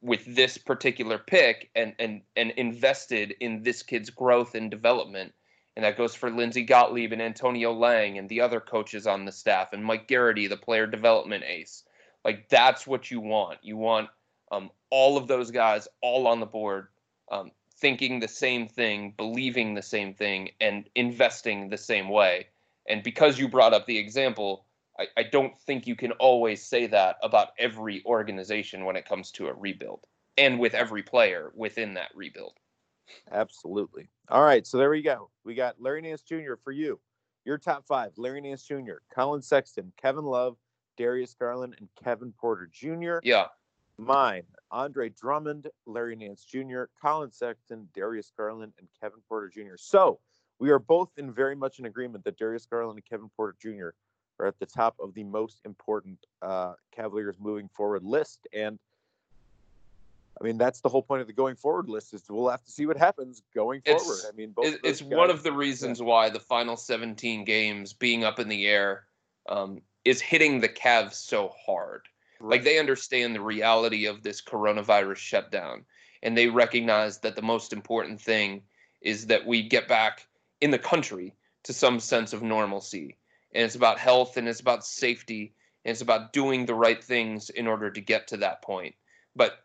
with this particular pick and invested in this kid's growth and development, and that goes for Lindsay Gottlieb and Antonio Lang and the other coaches on the staff and Mike Garrity, the player development ace, like, that's what you want. You want all of those guys all on the board, thinking the same thing, believing the same thing, and investing the same way. And because you brought up the example, I don't think you can always say that about every organization when it comes to a rebuild and with every player within that rebuild. Absolutely. All right, so there we go. We got Larry Nance Jr. for you. Your top five: Larry Nance Jr., Collin Sexton, Kevin Love, Darius Garland, and Kevin Porter Jr. Yeah. Mine: Andre Drummond, Larry Nance Jr., Collin Sexton, Darius Garland, and Kevin Porter Jr. So we are both in very much in agreement that Darius Garland and Kevin Porter Jr. are at the top of the most important Cavaliers moving forward list. And I mean, that's the whole point of the going forward list, is we'll have to see what happens going forward. I mean, both it's guys, one of the reasons why the final 17 games being up in the air is hitting the Cavs so hard. Right. Like, they understand the reality of this coronavirus shutdown, and they recognize that the most important thing is that we get back in the country to some sense of normalcy. And it's about health, and it's about safety, and it's about doing the right things in order to get to that point. But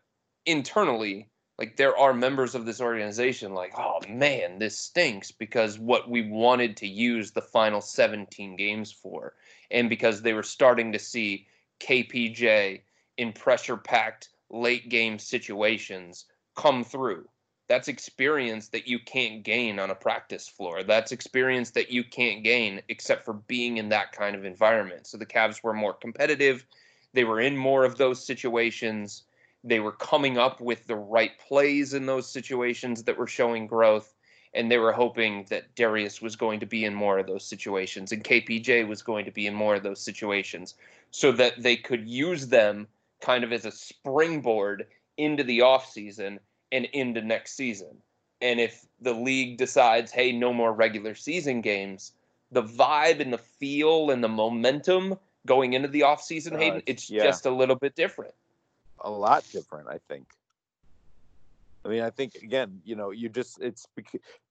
internally, like, there are members of this organization like, oh man, this stinks, because what we wanted to use the final 17 games for, and because they were starting to see KPJ in pressure-packed late-game situations come through. That's experience that you can't gain on a practice floor. That's experience that you can't gain except for being in that kind of environment. So the Cavs were more competitive. They were in more of those situations. They were coming up with the right plays in those situations that were showing growth, and they were hoping that Darius was going to be in more of those situations and KPJ was going to be in more of those situations, so that they could use them kind of as a springboard into the offseason and into next season. And if the league decides, hey, no more regular season games, the vibe and the feel and the momentum going into the offseason, Hayden, it's just a little bit different. A lot different, I think. I mean, I think, again, you know, you just, it's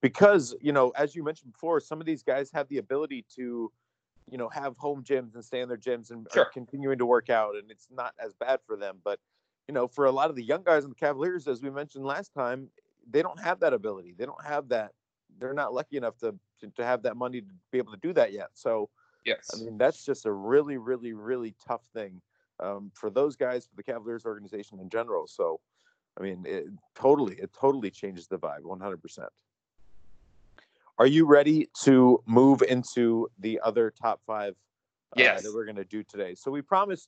because, you know, as you mentioned before, some of these guys have the ability to, you know, have home gyms and stay in their gyms and are continuing to work out, and it's not as bad for them. But, you know, for a lot of the young guys in the Cavaliers, as we mentioned last time, they don't have that ability. They don't have that. They're not lucky enough to have that money to be able to do that yet. So, yes, I mean, that's just a really, really, really tough thing. For those guys, for the Cavaliers organization in general. So, I mean, it totally changes the vibe, 100%. Are you ready to move into the other top five that we're going to do today? So we promised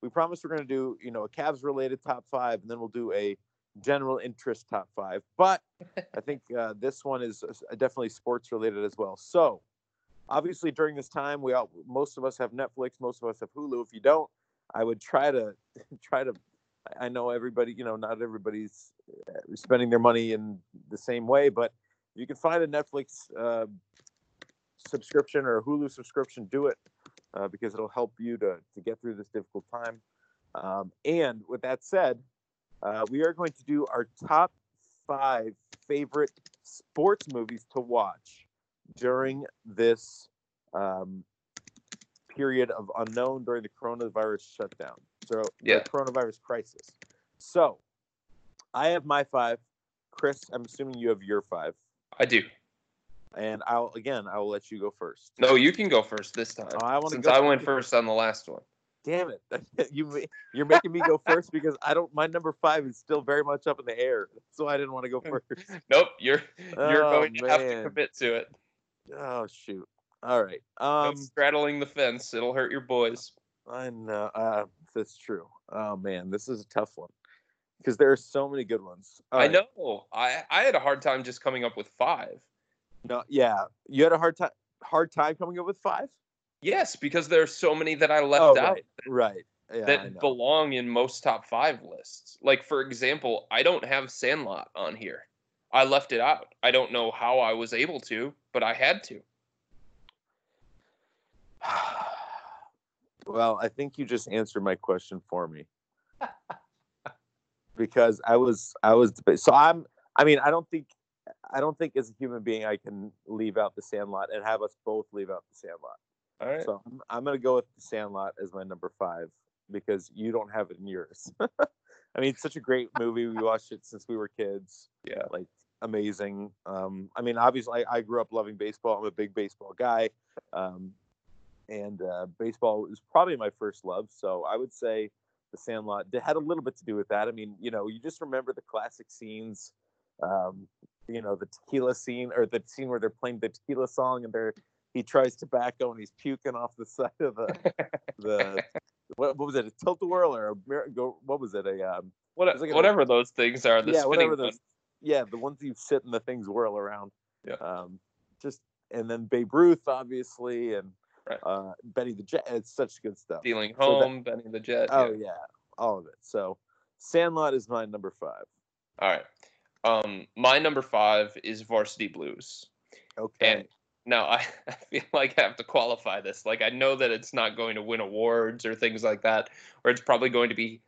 we're going to do, you know, a Cavs-related top five, and then we'll do a general interest top five. But I think this one is definitely sports-related as well. So, obviously, during this time, most of us have Netflix, most of us have Hulu. If you don't, I would try to. I know everybody, you know, not everybody's spending their money in the same way, but if you can find a Netflix subscription or a Hulu subscription, do it because it'll help you to get through this difficult time. And with that said, we are going to do our top 5 favorite sports movies to watch during this period of unknown during the coronavirus shutdown. So the coronavirus crisis. So I have my 5. Chris, I'm assuming you have your 5. I do. And I will let you go first. No, you can go first this time. Oh, I went first on the last one. Damn it. You're making me go first because my number 5 is still very much up in the air. So I didn't want to go first. Nope. You're going to have to commit to it. Oh, shoot. All right. No straddling the fence. It'll hurt your boys. I know. That's true. Oh, man. This is a tough one because there are so many good ones. I know. I had a hard time just coming up with 5. No, yeah. You had a hard time coming up with 5? Yes, because there are so many that I left out. Right. Yeah, that belong in most top 5 lists. Like, for example, I don't have Sandlot on here. I left it out. I don't know how I was able to, but I had to. Well, I think you just answered my question for me. Because I don't think as a human being I can leave out The Sandlot and have us both leave out The Sandlot. All right. So I'm going to go with The Sandlot as my number 5 because you don't have it in yours. I mean, it's such a great movie. We watched it since we were kids. Yeah. Like, amazing. I mean, obviously, I grew up loving baseball. I'm a big baseball guy. And baseball was probably my first love. So I would say The Sandlot had a little bit to do with that. I mean, you know, you just remember the classic scenes. You know, the tequila scene or the scene where they're playing the tequila song and he tries tobacco and he's puking off the side of the what was it, a tilt-a-whirl or a Miracle? What was it, whatever those things are, the spinning whatever those, the ones you sit and the things whirl around. Yeah. And then Babe Ruth, obviously, and right. Benny the Jet. It's such good stuff. Stealing Home, Benny the Jet. Oh yeah, all of it. So Sandlot is my number 5. All right. My number 5 is Varsity Blues. Okay. And now I feel like I have to qualify this. Like, I know that it's not going to win awards or things like that, or it's probably going to be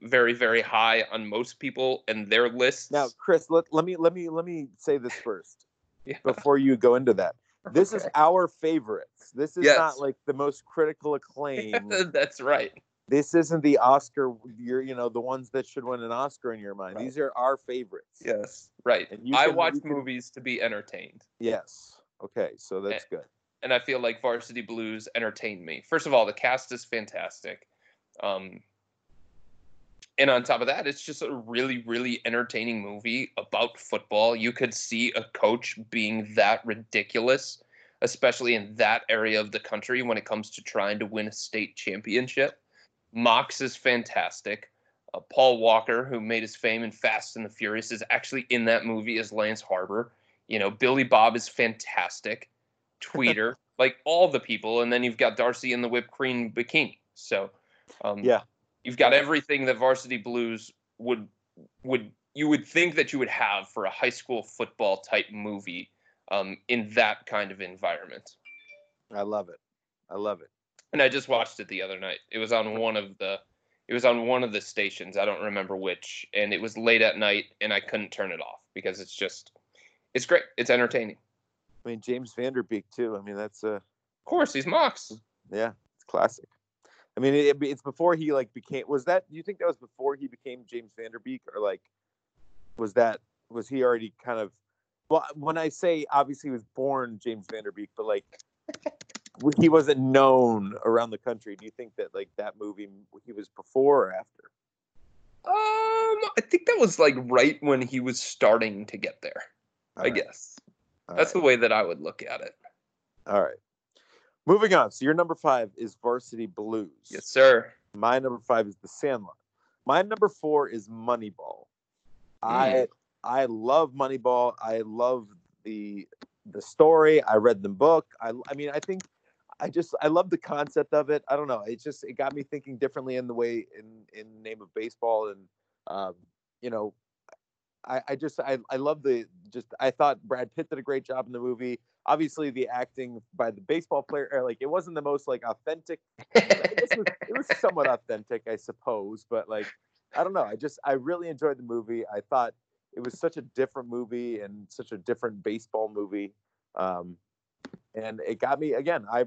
very, very high on most people and their lists. Now, Chris, let me say this first before you go into that. This is our favorites. This is not like the most critical acclaim. That's right. This isn't the Oscar, the ones that should win an Oscar in your mind. Right. These are our favorites. Yes, right. I watch movies to be entertained. Yes. Okay, so that's good. And I feel like Varsity Blues entertained me. First of all, the cast is fantastic. And on top of that, it's just a really, really entertaining movie about football. You could see a coach being that ridiculous, especially in that area of the country when it comes to trying to win a state championship. Mox is fantastic. Paul Walker, who made his fame in Fast and the Furious, is actually in that movie as Lance Harbor. You know, Billy Bob is fantastic. Tweeter, like all the people. And then you've got Darcy in the whipped cream bikini. So you've got everything that Varsity Blues would think that you would have for a high school football type movie in that kind of environment. I love it. I love it. And I just watched it the other night. It was on one of the stations. I don't remember which. And it was late at night, and I couldn't turn it off because it's great. It's entertaining. I mean, James Van Der Beek too. I mean, that's of course, he's Mox. Yeah, it's classic. I mean, it's before he Do you think that was before he became James Van Der Beek, or was he already kind of? Well, when I say obviously he was born James Van Der Beek, but . He wasn't known around the country. Do you think that that movie he was before or after? I think that was right when he was starting to get there. I guess that's the way that I would look at it. All right, moving on. So your number 5 is Varsity Blues. Yes, sir. My number 5 is The Sandlot. My number 4 is Moneyball. Mm. I love Moneyball. I love the story. I read the book. I love the concept of it. I don't know. It got me thinking differently in the name of baseball. And, I thought Brad Pitt did a great job in the movie. obviously the acting by the baseball player, or, like, it wasn't the most, like, authentic. It was somewhat authentic, I suppose. But, like, I don't know. I really enjoyed the movie. I thought it was such a different movie and such a different baseball movie. And it got me, again, I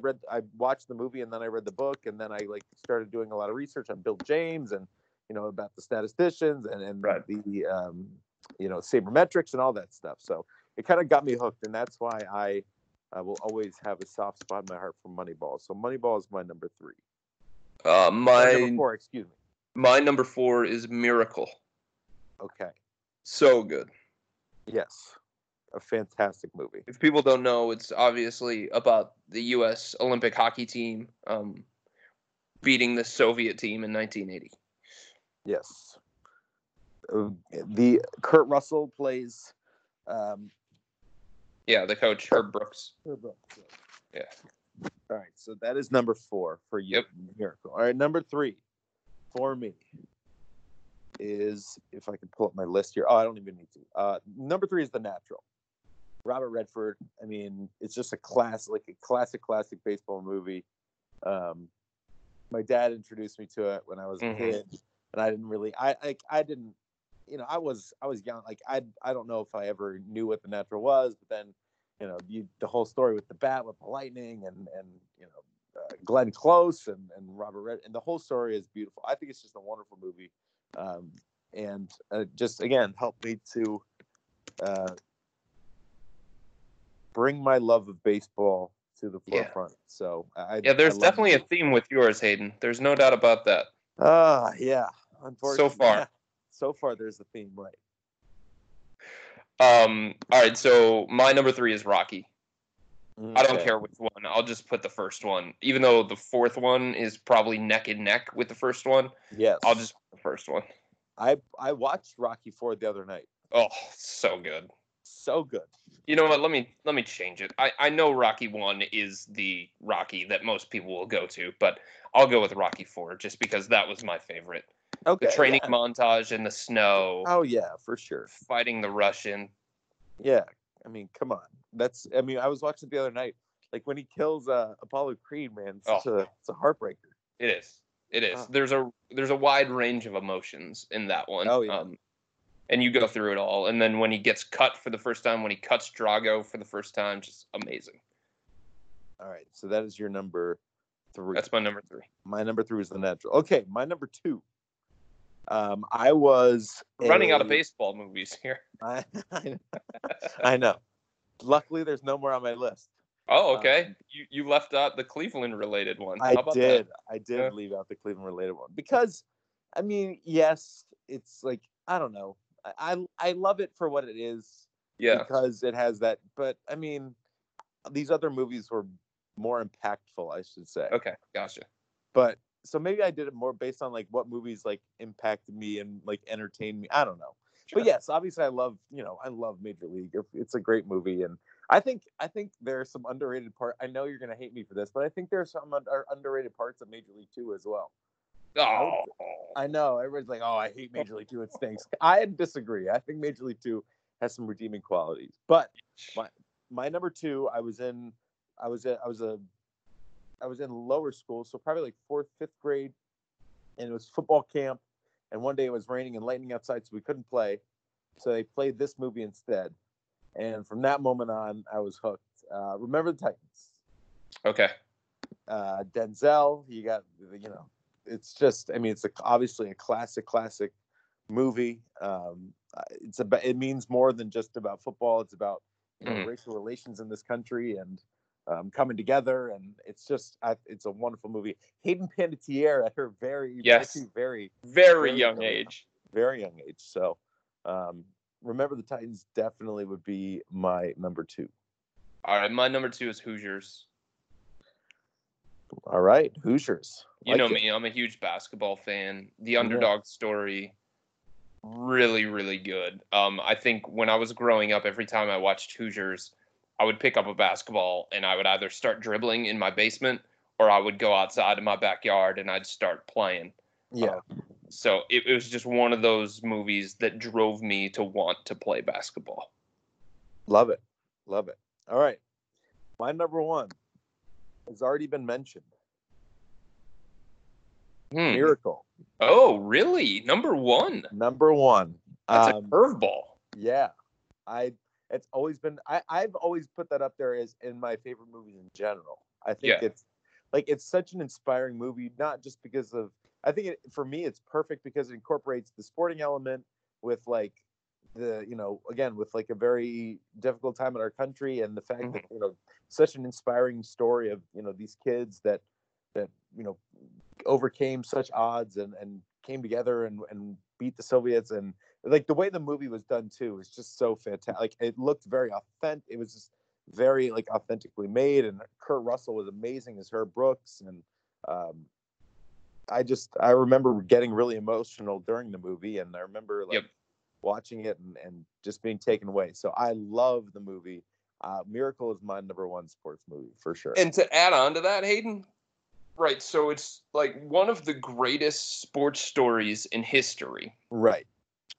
watched the movie and then I read the book, and then I, like, started doing a lot of research on Bill James and, you know, about the statisticians and right. the, you know, sabermetrics and all that stuff. So it kind of got me hooked, and that's why I will always have a soft spot in my heart for Moneyball. So Moneyball is my number 3. My number 4 is Miracle. Okay. So good. Yes. A fantastic movie. If people don't know, it's obviously about the U.S. Olympic hockey team beating the Soviet team in 1980. Yes. The Kurt Russell plays... the coach, Herb Brooks. Herb Brooks. Yeah. All right, so that is number 4 for you. Yep. Miracle. All right, number 3 for me is, if I can pull up my list here. Oh, I don't even need to. Number 3 is The Natural. Robert Redford. I mean, it's just a classic baseball movie. My dad introduced me to it when I was a kid, and I didn't really. I didn't. You know, I was young. Like I don't know if I ever knew what The Natural was, but then, you know, the whole story with the bat, with the lightning, and you know, Glenn Close and Robert Redford, and the whole story is beautiful. I think it's just a wonderful movie, and just again helped me to. Bring my love of baseball to the forefront. Yeah. So there's definitely a theme with yours, Hayden. There's no doubt about that. Yeah. Unfortunately, so far, there's a theme, right? All right. So my number 3 is Rocky. Okay. I don't care which one. I'll just put the first one, even though the fourth one is probably neck and neck with the first one. Yes. I'll just put the first one. I watched Rocky 4 the other night. Oh, so good. So good. You know what? Let me change it. I know Rocky 1 is the Rocky that most people will go to, but I'll go with Rocky 4 just because that was my favorite. Okay. The training montage in the snow. Oh yeah, for sure. Fighting the Russian. Yeah, I mean, come on. I was watching the other night, like when he kills Apollo Creed, man. It's a heartbreaker. It is. Oh. There's a wide range of emotions in that one. Oh yeah. And you go through it all. And then when he gets cut for the first time, when he cuts Drago for the first time, just amazing. All right. So that is your number 3. That's my number 3. My number 3 is The Natural. Okay. My number 2. I was... running out of baseball movies here. I know. Luckily, there's no more on my list. Oh, okay. You left out the Cleveland-related one. I did leave out the Cleveland-related one. Because, I mean, yes, it's like, I don't know. I love it for what it is, because it has that. But I mean, these other movies were more impactful, I should say. Okay, gotcha. But so maybe I did it more based on like what movies like impacted me and like entertained me. I don't know. Sure. But yes, obviously I love Major League. It's a great movie, and I think there's some underrated part. I know you're gonna hate me for this, but I think there's some underrated parts of Major League 2 as well. Oh, I know. Everybody's like, "Oh, I hate Major League 2. It stinks." I disagree. I think Major League 2 has some redeeming qualities. But my number 2, I was in lower school, so probably like 4th, 5th grade, and it was football camp. And one day it was raining and lightning outside, so we couldn't play. So they played this movie instead. And from that moment on, I was hooked. Remember the Titans? Okay. Denzel, you know. It's just, I mean, it's obviously a classic movie. It means more than just about football. It's about, you know, racial relations in this country and coming together. And it's just, it's a wonderful movie. Hayden Panettiere at her very young age. So, Remember the Titans definitely would be my number 2. All right, my number 2 is Hoosiers. All right, Hoosiers. You know me, I'm a huge basketball fan. The underdog story, really, really good. I think when I was growing up, every time I watched Hoosiers, I would pick up a basketball and I would either start dribbling in my basement or I would go outside in my backyard and I'd start playing. Yeah. So it was just one of those movies that drove me to want to play basketball. Love it. All right. My number one has already been mentioned. Miracle. Oh, really? Number one? Number one. That's a curveball. Yeah. It's always been, I've always put that up there as in my favorite movies in general. I think it's like, it's such an inspiring movie, not just because of, I think it, for me, it's perfect because it incorporates the sporting element with like the, you know, again, with like a very difficult time in our country and the fact that, you know, such an inspiring story of, you know, these kids that, you know, overcame such odds and came together and beat the Soviets. And like the way the movie was done too is just so fantastic. Like it looked very authentic. It was just very like authentically made. And Kurt Russell was amazing as Herb Brooks. And I remember getting really emotional during the movie. And I remember like watching it and just being taken away. So I love the movie. Miracle is my number one sports movie for sure. And to add on to that, Hayden, right, so it's like one of the greatest sports stories in history. Right.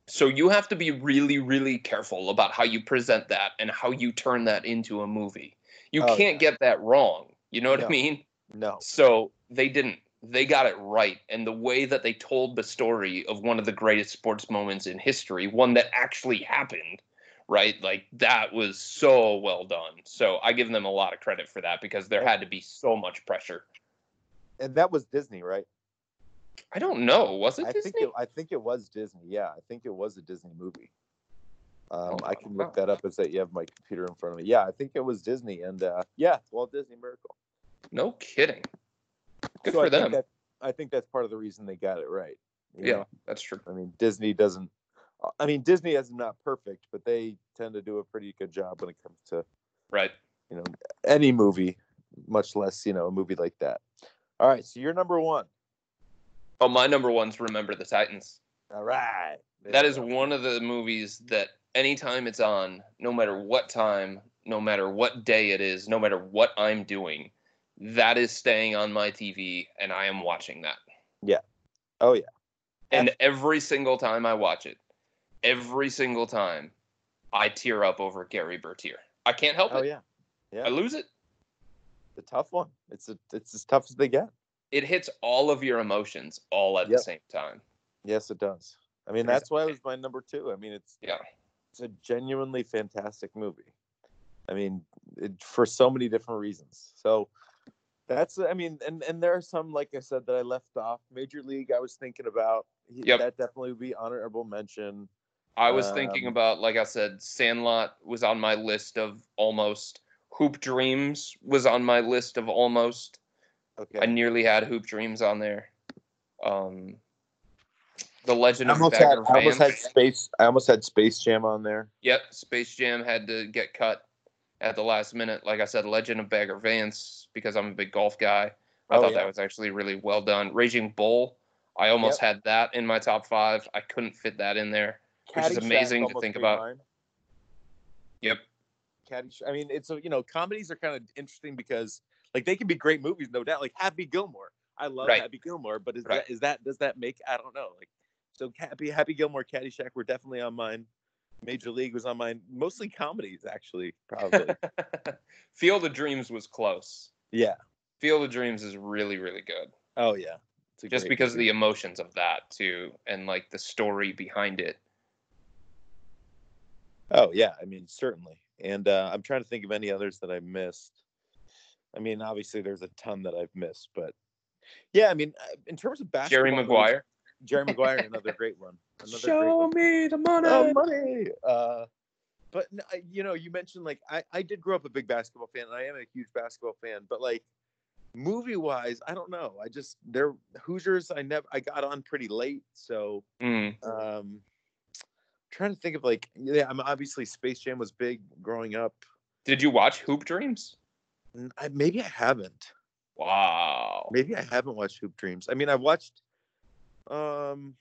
So you have to be really, really careful about how you present that and how you turn that into a movie. You can't get that wrong. You know what I mean? No. So they didn't. They got it right. And the way that they told the story of one of the greatest sports moments in history, one that actually happened, right? Like that was so well done. So I give them a lot of credit for that because there had to be so much pressure. And that was Disney, right? I don't know. Was it Disney? I think it was Disney. Yeah, I think it was a Disney movie. I can look that up and say you have my computer in front of me. Yeah, I think it was Disney. And Walt Disney Miracle. No kidding. Good for them. I think that's part of the reason they got it right. Yeah, that's true. I mean, Disney isn't not perfect, but they tend to do a pretty good job when it comes to you know, any movie, much less, you know, a movie like that. All right, so you're number one. Oh, my number one's Remember the Titans. All right. That is one of the movies that anytime it's on, no matter what time, no matter what day it is, no matter what I'm doing, that is staying on my TV, and I am watching that. Yeah. Oh, yeah. And every single time I watch it, every single time, I tear up over Gary Bertier. I can't help it. Oh, yeah. I lose it. A tough one. It's as tough as they get. It hits all of your emotions all at the same time. Yes, it does. I mean, that's why it was my number two. I mean, it's a genuinely fantastic movie. I mean, for so many different reasons. So that's, I mean, and there are some, like I said, that I left off. Major League, I was thinking about. That definitely would be honorable mention. I was thinking about, like I said, Sandlot was on my list of almost. Hoop Dreams was on my list of almost. Okay. I nearly had Hoop Dreams on there. The Legend of Bagger Vance. I almost had Space Jam on there. Yep, Space Jam had to get cut at the last minute. Like I said, Legend of Bagger Vance, because I'm a big golf guy. I thought that was actually really well done. Raging Bull, I almost had that in my top five. I couldn't fit that in there, which is amazing to think about. Mine. Yep. I mean, it's you know, comedies are kind of interesting because like they can be great movies, no doubt. Like Happy Gilmore, I love Happy Gilmore, but does that make? I don't know. Like, so Happy Gilmore, Caddyshack were definitely on mine. Major League was on mine. Mostly comedies, actually, probably. Field of Dreams was close. Yeah, Field of Dreams is really, really good. Oh yeah, just because of the emotions of that too, and like the story behind it. Oh yeah, I mean certainly. And I'm trying to think of any others that I missed. I mean, obviously, there's a ton that I've missed. But, yeah, I mean, in terms of basketball. Jerry Maguire, another great one. Show me the money. Oh, money. But, you know, you mentioned, like, I did grow up a big basketball fan, and I am a huge basketball fan. But, like, movie-wise, I don't know. I just – they're Hoosiers. I got on pretty late, so trying to think of like I'm obviously Space Jam was big growing up. Did you watch Hoop Dreams? Maybe I haven't. Wow. Maybe I haven't watched Hoop Dreams. I mean, I watched. I'm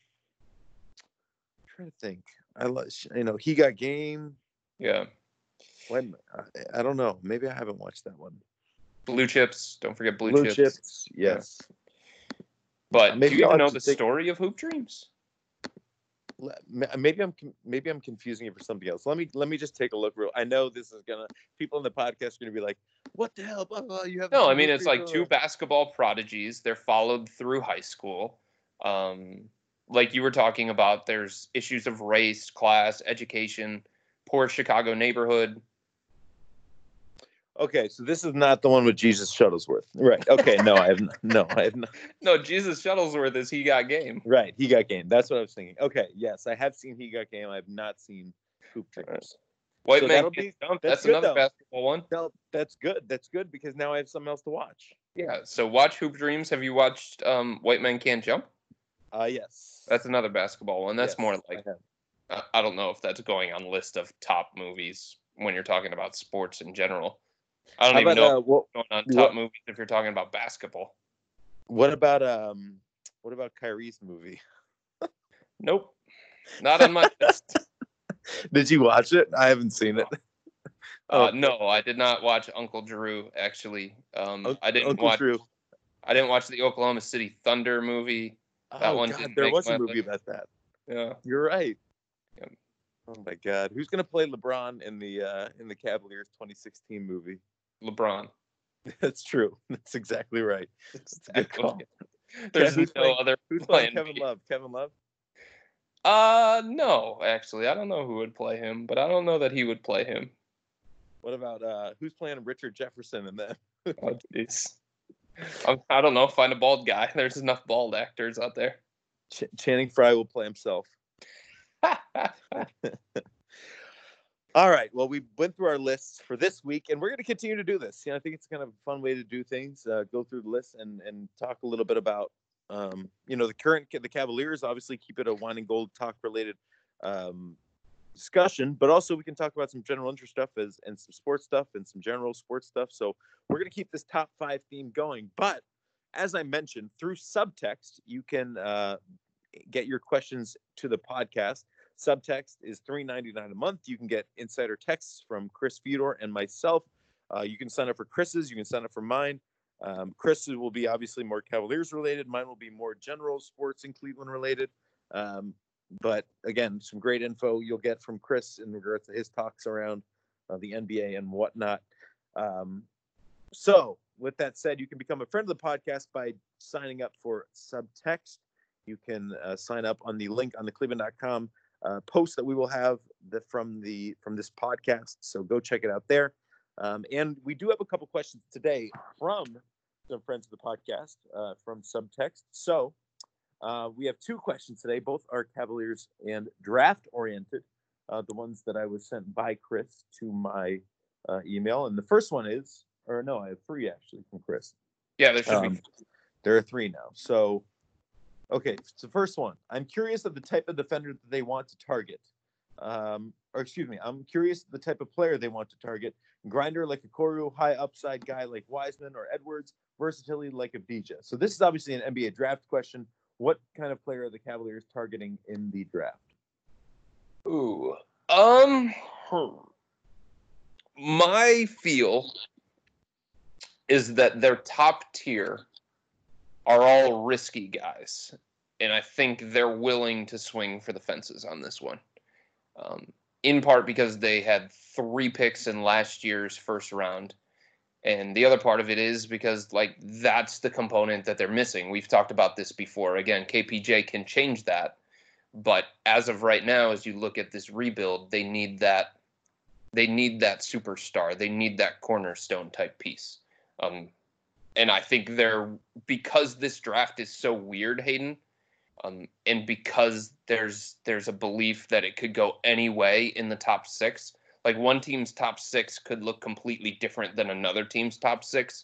trying to think. You know, He Got Game. Yeah. When I don't know. Maybe I haven't watched that one. Blue Chips. Don't forget Blue Chips. Blue Chips. Yes. Yeah. But do you even know the story of Hoop Dreams? Maybe I'm confusing it for something else. Let me just take a look real. I know this is gonna, people in the podcast are gonna be like, "What the hell?" Blah, blah, you have no. I mean, it's like two basketball prodigies. They're followed through high school. Like you were talking about, there's issues of race, class, education, poor Chicago neighborhood. Okay, so this is not the one with Jesus Shuttlesworth, right? Okay, no, I have not. No, Jesus Shuttlesworth is He Got Game. Right, He Got Game. That's what I was thinking. Okay, yes, I have seen He Got Game. I have not seen Hoop Dreams. White so Man Can't Jump. That's another basketball one. No, that's good. That's good because now I have something else to watch. Yeah. So watch Hoop Dreams. Have you watched White Man Can't Jump? Yes. That's another basketball one. That's more like I don't know if that's going on list of top movies when you're talking about sports in general. I don't even know what's going on top movies if you're talking about basketball. What about Kyrie's movie? Nope. Not on my list. Did you watch it? I haven't seen it. No, I did not watch Uncle Drew, actually. I didn't watch the Oklahoma City Thunder movie. There was a movie about that. Yeah. You're right. Yeah. Oh my God! Who's gonna play LeBron in the Cavaliers 2016 movie? LeBron. That's true. That's exactly right. That's a good call. There's who's playing Kevin Love? Kevin Love? No, actually, I don't know who would play him, but I don't know that he would play him. What about who's playing Richard Jefferson in that? Oh, jeez. I don't know. Find a bald guy. There's enough bald actors out there. Channing Frye will play himself. All right. Well, we went through our lists for this week, and we're going to continue to do this. You know, I think it's kind of a fun way to do things. Go through the list and talk a little bit about, the Cavaliers. Obviously, keep it a Wine and Gold Talk related discussion, but also we can talk about some general interest stuff and some sports stuff and some general sports stuff. So we're going to keep this top five theme going. But as I mentioned, through subtext, you can get your questions to the podcast. Subtext is $3.99 a month. You can get insider texts from Chris Fedor and myself. You can sign up for Chris's. You can sign up for mine. Chris's will be obviously more Cavaliers related. Mine will be more general sports and Cleveland related. But again, some great info you'll get from Chris in regards to his talks around the NBA and whatnot. So with that said, you can become a friend of the podcast by signing up for Subtext. You can sign up on the link on the Cleveland.com post that we will have from this podcast. So go check it out there. And we do have a couple questions today from some friends of the podcast from Subtext. So we have two questions today. Both are Cavaliers and draft oriented. The ones that I was sent by Chris to my email. And the first one is, or no, I have three actually from Chris. Yeah, there should be. There are three now. So. Okay, so first one. I'm curious of the type of defender that they want to target. I'm curious of the type of player they want to target. Grinder like a Okoro, high upside guy like Wiseman or Edwards, versatility like a Vija. So this is obviously an NBA draft question. What kind of player are the Cavaliers targeting in the draft? Ooh. My feel is that their top tier are all risky guys, and I think they're willing to swing for the fences on this one, in part because they had three picks in last year's first round, and the other part of it is because, like, that's the component that they're missing. We've talked about this before. Again, KPJ can change that, but as of right now, as you look at this rebuild, they need that. They need that superstar. They need that cornerstone type piece. And I think because this draft is so weird, Hayden, and because there's a belief that it could go any way in the top six, like one team's top six could look completely different than another team's top six,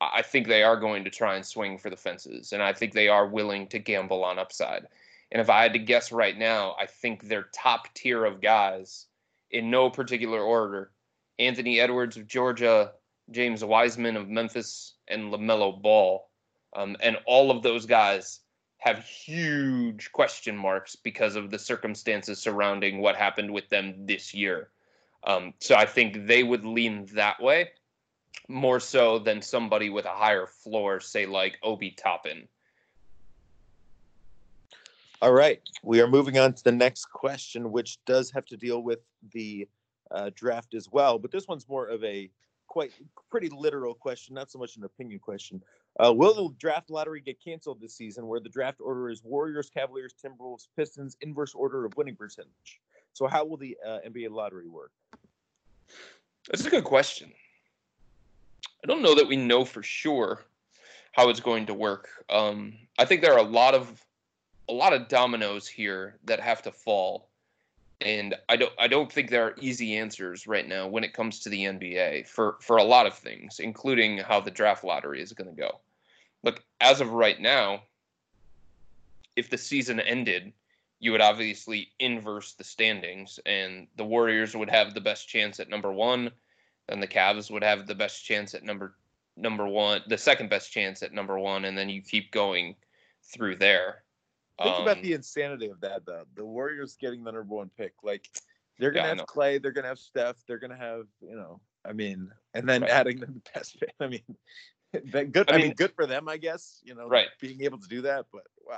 I think they are going to try and swing for the fences, and I think they are willing to gamble on upside. And if I had to guess right now, I think their top tier of guys, in no particular order, Anthony Edwards of Georgia, James Wiseman of Memphis, and LaMelo Ball. And all of those guys have huge question marks because of the circumstances surrounding what happened with them this year. So I think they would lean that way more so than somebody with a higher floor, say like Obi Toppin. All right. We are moving on to the next question, which does have to deal with the draft as well. But this one's more of a pretty literal question, not so much an opinion question. Will the draft lottery get canceled this season, where the draft order is Warriors, Cavaliers, Timberwolves, Pistons, inverse order of winning percentage? So how will the NBA lottery work? That's a good question. I don't know that we know for sure how it's going to work. I think there are a lot of dominoes here that have to fall, and I don't think there are easy answers right now when it comes to the NBA for a lot of things, including how the draft lottery is going to go. Look, as of right now, if the season ended, you would obviously inverse the standings, and the Warriors would have the best chance at number one, and the Cavs would have the best chance at number one, the second best chance at number one, and then you keep going through there. Think about the insanity of that, though. The Warriors getting the number one pick. Like, they're going to have Clay, they're going to have Steph, they're going to have, and then adding them the best pick. I mean, good for them, I guess, right, being able to do that, but wow.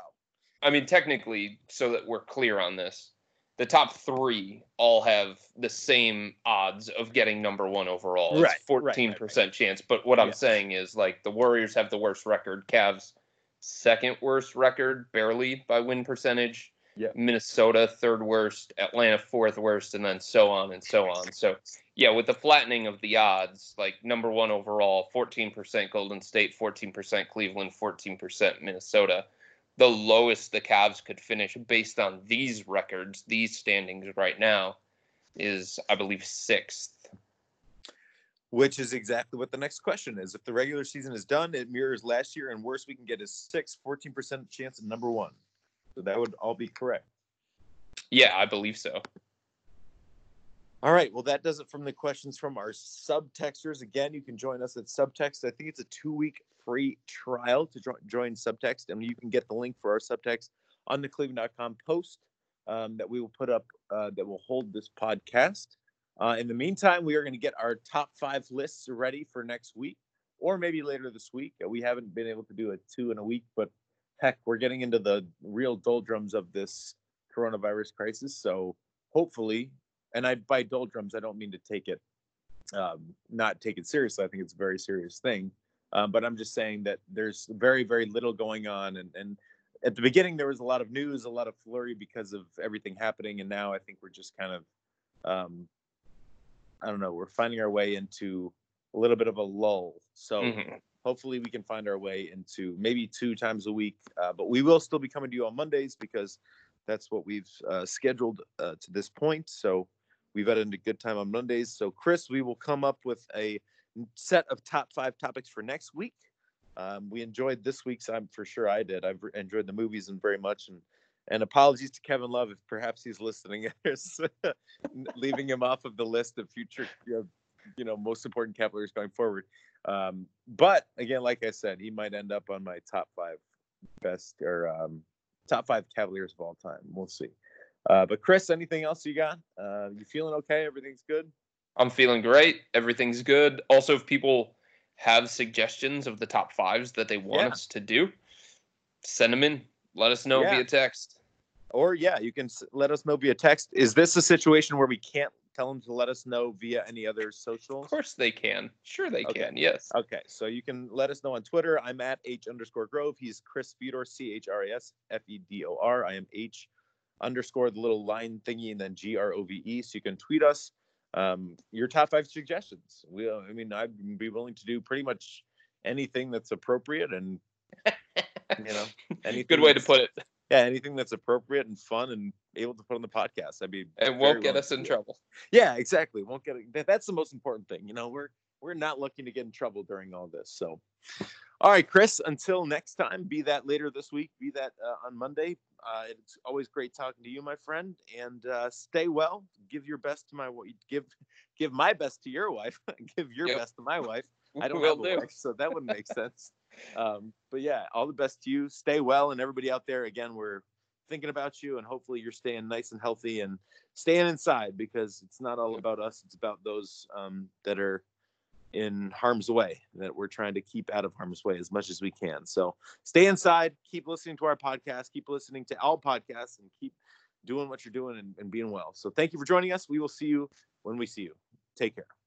I mean, technically, so that we're clear on this, the top three all have the same odds of getting number one overall. Right, it's 14% chance. But what I'm saying is, like, the Warriors have the worst record. Cavs, second worst record, barely, by win percentage. Yeah. Minnesota, third worst. Atlanta, fourth worst. And then so on and so on. So, yeah, with the flattening of the odds, like, number one overall, 14% Golden State, 14% Cleveland, 14% Minnesota. The lowest the Cavs could finish based on these records, these standings right now, is, I believe, sixth. Which is exactly what the next question is. If the regular season is done, it mirrors last year, and worse we can get is 14% chance at number one. So that would all be correct. Yeah, I believe so. All right. Well, that does it from the questions from our subtexters. Again, you can join us at Subtext. I think it's a 2-week free trial to join Subtext, and you can get the link for our Subtext on the Cleveland.com post that we will put up that will hold this podcast. In the meantime, we are going to get our top 5 lists ready for next week, or maybe later this week. We haven't been able to do a 2 in a week, but heck, we're getting into the real doldrums of this coronavirus crisis. So hopefully, and by doldrums, I don't mean to not take it seriously. I think it's a very serious thing. But I'm just saying that there's very, very little going on. And at the beginning, there was a lot of news, a lot of flurry because of everything happening. And now I think we're just kind of, we're finding our way into a little bit of a lull. So hopefully we can find our way into maybe 2 times a week. But we will still be coming to you on Mondays because that's what we've scheduled to this point. So we've had a good time on Mondays. So, Chris, we will come up with a set of top 5 topics for next week. We enjoyed this week's. I'm for sure I did. I've enjoyed the movies and very much. And apologies to Kevin Love if perhaps he's listening, leaving him off of the list of future, most important Cavaliers going forward. But again, like I said, he might end up on my top 5 best or top 5 Cavaliers of all time. We'll see. But Chris, anything else you got? You feeling okay? Everything's good. I'm feeling great. Everything's good. Also, if people have suggestions of the top 5s that they want us to do, send them in. Let us know via text. Or, you can let us know via text. Is this a situation where we can't tell them to let us know via any other socials? Of course they can. Sure they can, yes. Okay, so you can let us know on Twitter. I'm at H_Grove. He's Chris Fedor, ChrisFedor. I am H_ the little line thingy, and then GROVE. So you can tweet us. Your top 5 suggestions. I'd be willing to do pretty much anything that's appropriate and, good way to put it. Yeah. Anything that's appropriate and fun and able to put on the podcast. It won't get us in trouble. Yeah, exactly. Won't get it. That's the most important thing. We're not looking to get in trouble during all this. So, all right, Chris, until next time, be that later this week, be that on Monday. It's always great talking to you, my friend, and stay well. Give your best to my wife. Give my best to your wife. Give your best to my wife. I don't have a wife, so that wouldn't make sense. But yeah, all the best to you. Stay well, and everybody out there, again, we're thinking about you, and hopefully you're staying nice and healthy and staying inside because it's not all about us. It's about those that are in harm's way, that we're trying to keep out of harm's way as much as we can. So stay inside, keep listening to our podcast, keep listening to our podcasts, and keep doing what you're doing and being well. So thank you for joining us. We will see you when we see you. Take care.